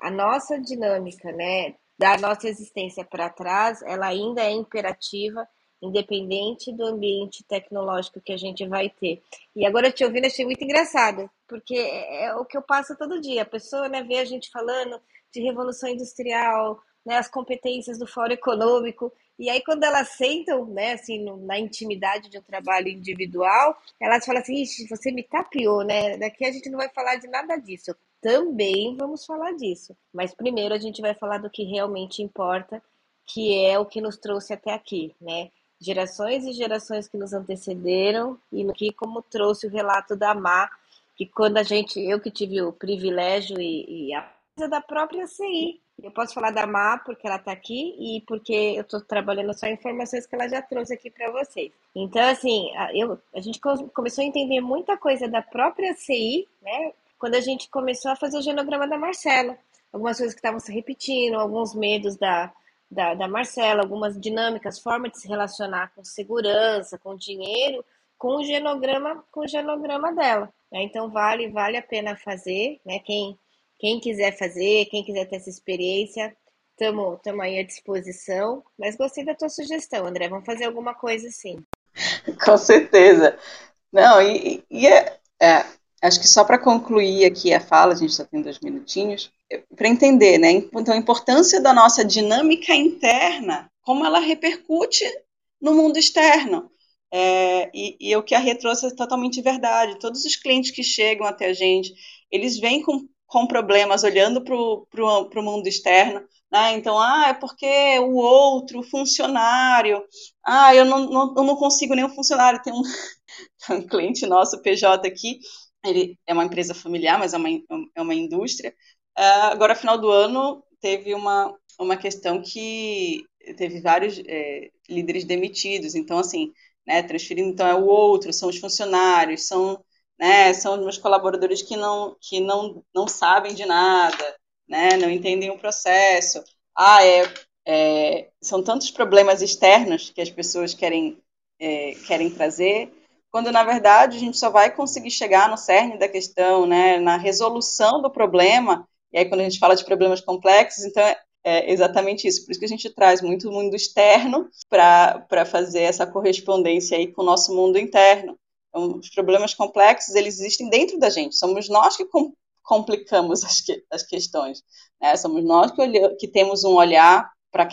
a nossa dinâmica, né, da nossa existência para trás, ela ainda é imperativa, independente do ambiente tecnológico que a gente vai ter. E agora te ouvindo, achei muito engraçado, porque é o que eu passo todo dia. A pessoa, né, vê a gente falando de revolução industrial, né, as competências do Fórum Econômico, e aí quando elas sentam, né, assim, na intimidade de um trabalho individual, elas falam assim, ixi, você me tapeou, né? Daqui a gente não vai falar de nada disso. Também vamos falar disso, mas primeiro a gente vai falar do que realmente importa, que é o que nos trouxe até aqui, né? Gerações e gerações que nos antecederam, e no que, como trouxe o relato da Má, que quando a gente, eu que tive o privilégio e, e a coisa da própria C I, eu posso falar da Má porque ela está aqui e porque eu estou trabalhando só informações que ela já trouxe aqui para vocês. Então, assim, a, eu, a gente começou a entender muita coisa da própria C I, né, quando a gente começou a fazer o genograma da Marcela, algumas coisas que estavam se repetindo, alguns medos da Da, da Marcela, algumas dinâmicas, forma de se relacionar com segurança, com dinheiro, com o genograma, com o genograma dela, né? Então vale, vale a pena fazer, né? Quem, quem quiser fazer, quem quiser ter essa experiência, estamos aí à disposição. Mas gostei da tua sugestão, André, vamos fazer alguma coisa assim. Com certeza. Não, e, e é, é, acho que só para concluir aqui a fala, a gente só tem dois minutinhos, para entender, né? Então, a importância da nossa dinâmica interna, como ela repercute no mundo externo. É, e, e o que a Rê trouxe é totalmente verdade. Todos os clientes que chegam até a gente, eles vêm com com problemas, olhando para o mundo externo, né? Então, ah, é porque o outro, o funcionário, ah, eu não, não, eu não consigo nenhum funcionário. Tem um, um cliente nosso, P J aqui, ele é uma empresa familiar, mas é uma, é uma indústria. Uh, agora, final do ano, teve uma, uma questão que teve vários é, líderes demitidos, então, assim, né, transferindo, então é o outro, são os funcionários, são... Né, são os meus colaboradores que, não, que não, não sabem de nada, né, não entendem o processo. Ah, é, é, são tantos problemas externos que as pessoas querem, é, querem trazer, quando, na verdade, a gente só vai conseguir chegar no cerne da questão, né, na resolução do problema. E aí, quando a gente fala de problemas complexos, então é, é exatamente isso. Por isso que a gente traz muito o mundo externo para fazer essa correspondência aí com o nosso mundo interno. Os problemas complexos, eles existem dentro da gente. Somos nós que com, complicamos as, que, as questões. Né? Somos nós que, olhe, que temos um olhar para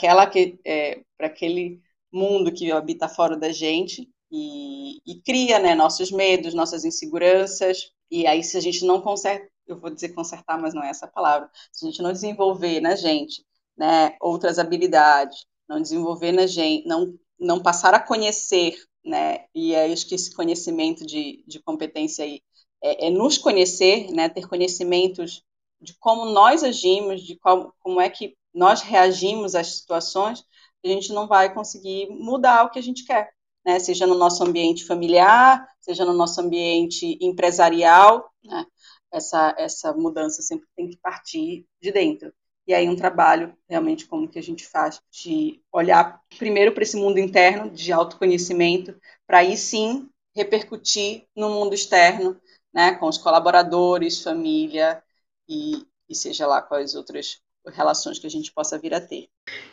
é, aquele mundo que habita fora da gente e, e cria, né, nossos medos, nossas inseguranças. E aí, se a gente não conserta, eu vou dizer consertar, mas não é essa a palavra, se a gente não desenvolver na gente, né, outras habilidades, não desenvolver na gente, não, não passar a conhecer, né? E eu acho que esse conhecimento de, de competência aí é, é nos conhecer, né? Ter conhecimentos de como nós agimos, de como, como é que nós reagimos às situações, a gente não vai conseguir mudar o que a gente quer, né? Seja no nosso ambiente familiar, seja no nosso ambiente empresarial, né? Essa, essa mudança sempre tem que partir de dentro. E aí um trabalho, realmente, como que a gente faz, de olhar primeiro para esse mundo interno de autoconhecimento, para aí sim repercutir no mundo externo, né, com os colaboradores, família e, e seja lá quais outras relações que a gente possa vir a ter.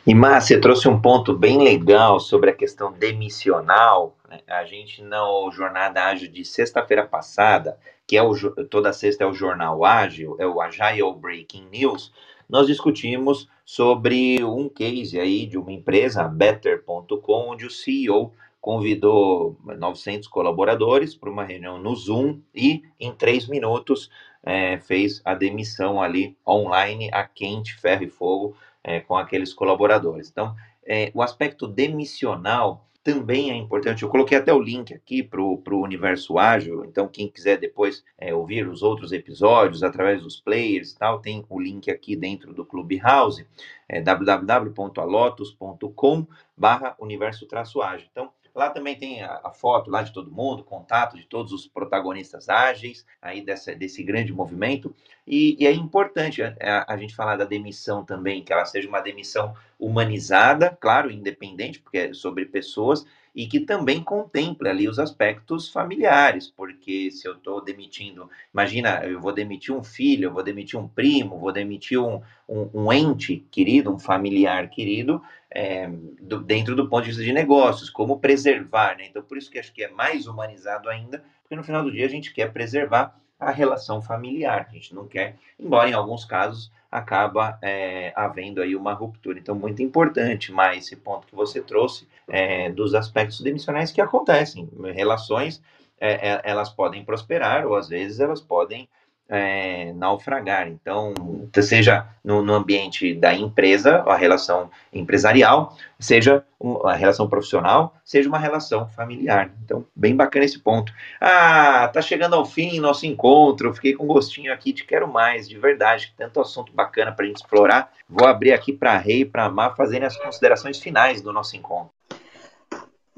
E, Márcia, trouxe um ponto bem legal sobre a questão demissional. Né? A gente, na Jornada Ágil de sexta-feira passada, que é o, toda sexta é o Jornal Ágil, é o Agile Breaking News, nós discutimos sobre um case aí de uma empresa, Better ponto com, onde o C E O convidou novecentos colaboradores para uma reunião no Zoom e, em três minutos, é, fez a demissão ali online, a quente, ferro e fogo, é, com aqueles colaboradores. Então, é, o aspecto demissional também é importante. Eu coloquei até o link aqui para o Universo Ágil, então quem quiser depois é, ouvir os outros episódios através dos players e tal, tem o link aqui dentro do Clubhouse, é, w w w ponto alotus ponto com barra universo traço ágil. Então, lá também tem a, a foto lá de todo mundo, contato de todos os protagonistas ágeis aí dessa, desse grande movimento. E, e é importante a, a, a gente falar da demissão também, que ela seja uma demissão humanizada, claro, independente, porque é sobre pessoas, e que também contemple ali os aspectos familiares, porque se eu estou demitindo, imagina, eu vou demitir um filho, eu vou demitir um primo, vou demitir um, um, um ente querido, um familiar querido, é, do, dentro do ponto de vista de negócios, como preservar, né? Então, por isso que acho que é mais humanizado ainda, porque no final do dia a gente quer preservar a relação familiar, a gente não quer, embora em alguns casos acaba é, havendo aí uma ruptura. Então, muito importante, mas esse ponto que você trouxe é, dos aspectos demissionais que acontecem. Relações, é, elas podem prosperar ou, às vezes, elas podem é, naufragar. Então, seja no, no ambiente da empresa, a relação empresarial, seja a relação profissional, seja uma relação familiar. Então, bem bacana esse ponto. Ah, tá chegando ao fim nosso encontro, fiquei com gostinho aqui, te quero mais, de verdade, tanto assunto bacana pra gente explorar. Vou abrir aqui pra Rei e pra Má fazerem as considerações finais do nosso encontro.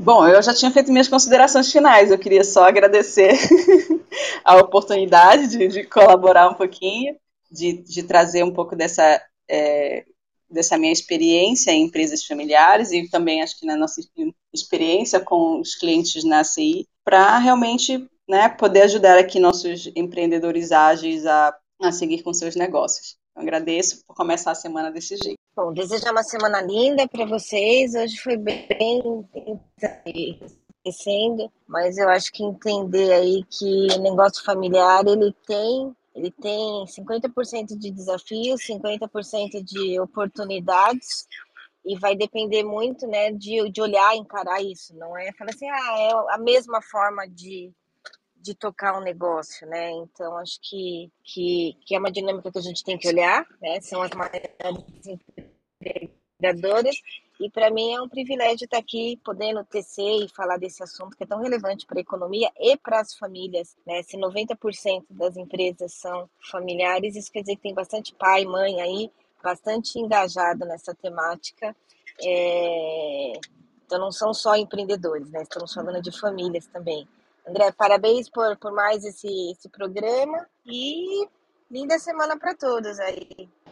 Bom, eu já tinha feito minhas considerações finais, eu queria só agradecer a oportunidade de, de colaborar um pouquinho, de, de trazer um pouco dessa... É, dessa minha experiência em empresas familiares e também acho que na nossa experiência com os clientes na C I, para realmente, né, poder ajudar aqui nossos empreendedores ágeis a, a seguir com seus negócios. Então, agradeço por começar a semana desse jeito. Bom, desejo uma semana linda para vocês. Hoje foi bem acontecendo, mas eu acho que entender aí que o negócio familiar, ele tem... Ele tem cinquenta por cento de desafios, cinquenta por cento de oportunidades e vai depender muito, né, de, de olhar, encarar isso. Não é falar assim, ah, é a mesma forma de, de tocar um negócio, né? Então, acho que, que, que é uma dinâmica que a gente tem que olhar, né? São as maneiras empreendedoras. E para mim é um privilégio estar aqui podendo tecer e falar desse assunto que é tão relevante para a economia e para as famílias, né? Se noventa por cento das empresas são familiares, isso quer dizer que tem bastante pai, mãe aí, bastante engajado nessa temática. É... Então não são só empreendedores, né? Estamos falando de famílias também. André, parabéns por, por mais esse, esse programa e linda semana para todos aí.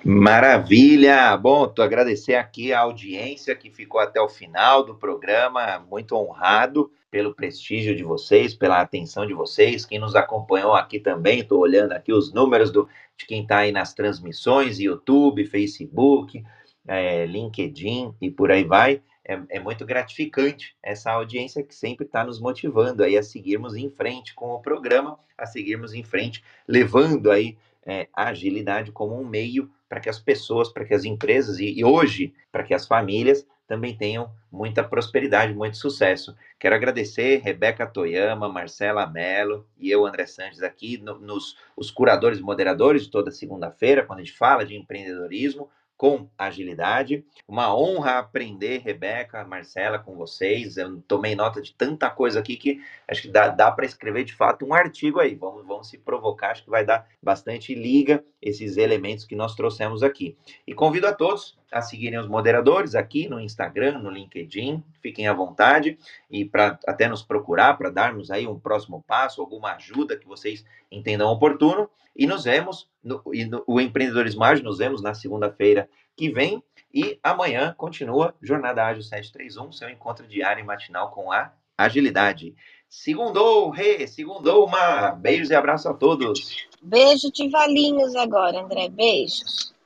Maravilha! Bom, tô agradecer aqui a audiência que ficou até o final do programa, muito honrado pelo prestígio de vocês, pela atenção de vocês, quem nos acompanhou aqui também, tô olhando aqui os números do, de quem tá aí nas transmissões, YouTube, Facebook, é, LinkedIn e por aí vai. É, é muito gratificante essa audiência que sempre está nos motivando aí a seguirmos em frente com o programa, a seguirmos em frente, levando aí é, a agilidade como um meio para que as pessoas, para que as empresas e, e hoje para que as famílias também tenham muita prosperidade, muito sucesso. Quero agradecer Rebeca Toyama, Marcela Mello e eu, André Sanches, aqui, no, nos, os curadores e moderadores de toda segunda-feira, quando a gente fala de empreendedorismo, com agilidade. Uma honra aprender, Rebeca, Marcela, com vocês. Eu tomei nota de tanta coisa aqui que acho que dá, dá para escrever, de fato, um artigo aí. Vamos, vamos se provocar, acho que vai dar bastante liga esses elementos que nós trouxemos aqui. E convido a todos a seguirem os moderadores aqui no Instagram, no LinkedIn, fiquem à vontade e para até nos procurar, para darmos aí um próximo passo, alguma ajuda que vocês entendam oportuno. E nos vemos, no, e no, o Empreendedorismo Ágil, nos vemos na segunda-feira que vem e amanhã continua Jornada Ágil sete três um, seu encontro diário e matinal com a agilidade. Segundou, Rê, segundou, uma beijos e abraço a todos. Beijo de valinhos agora, André, beijos.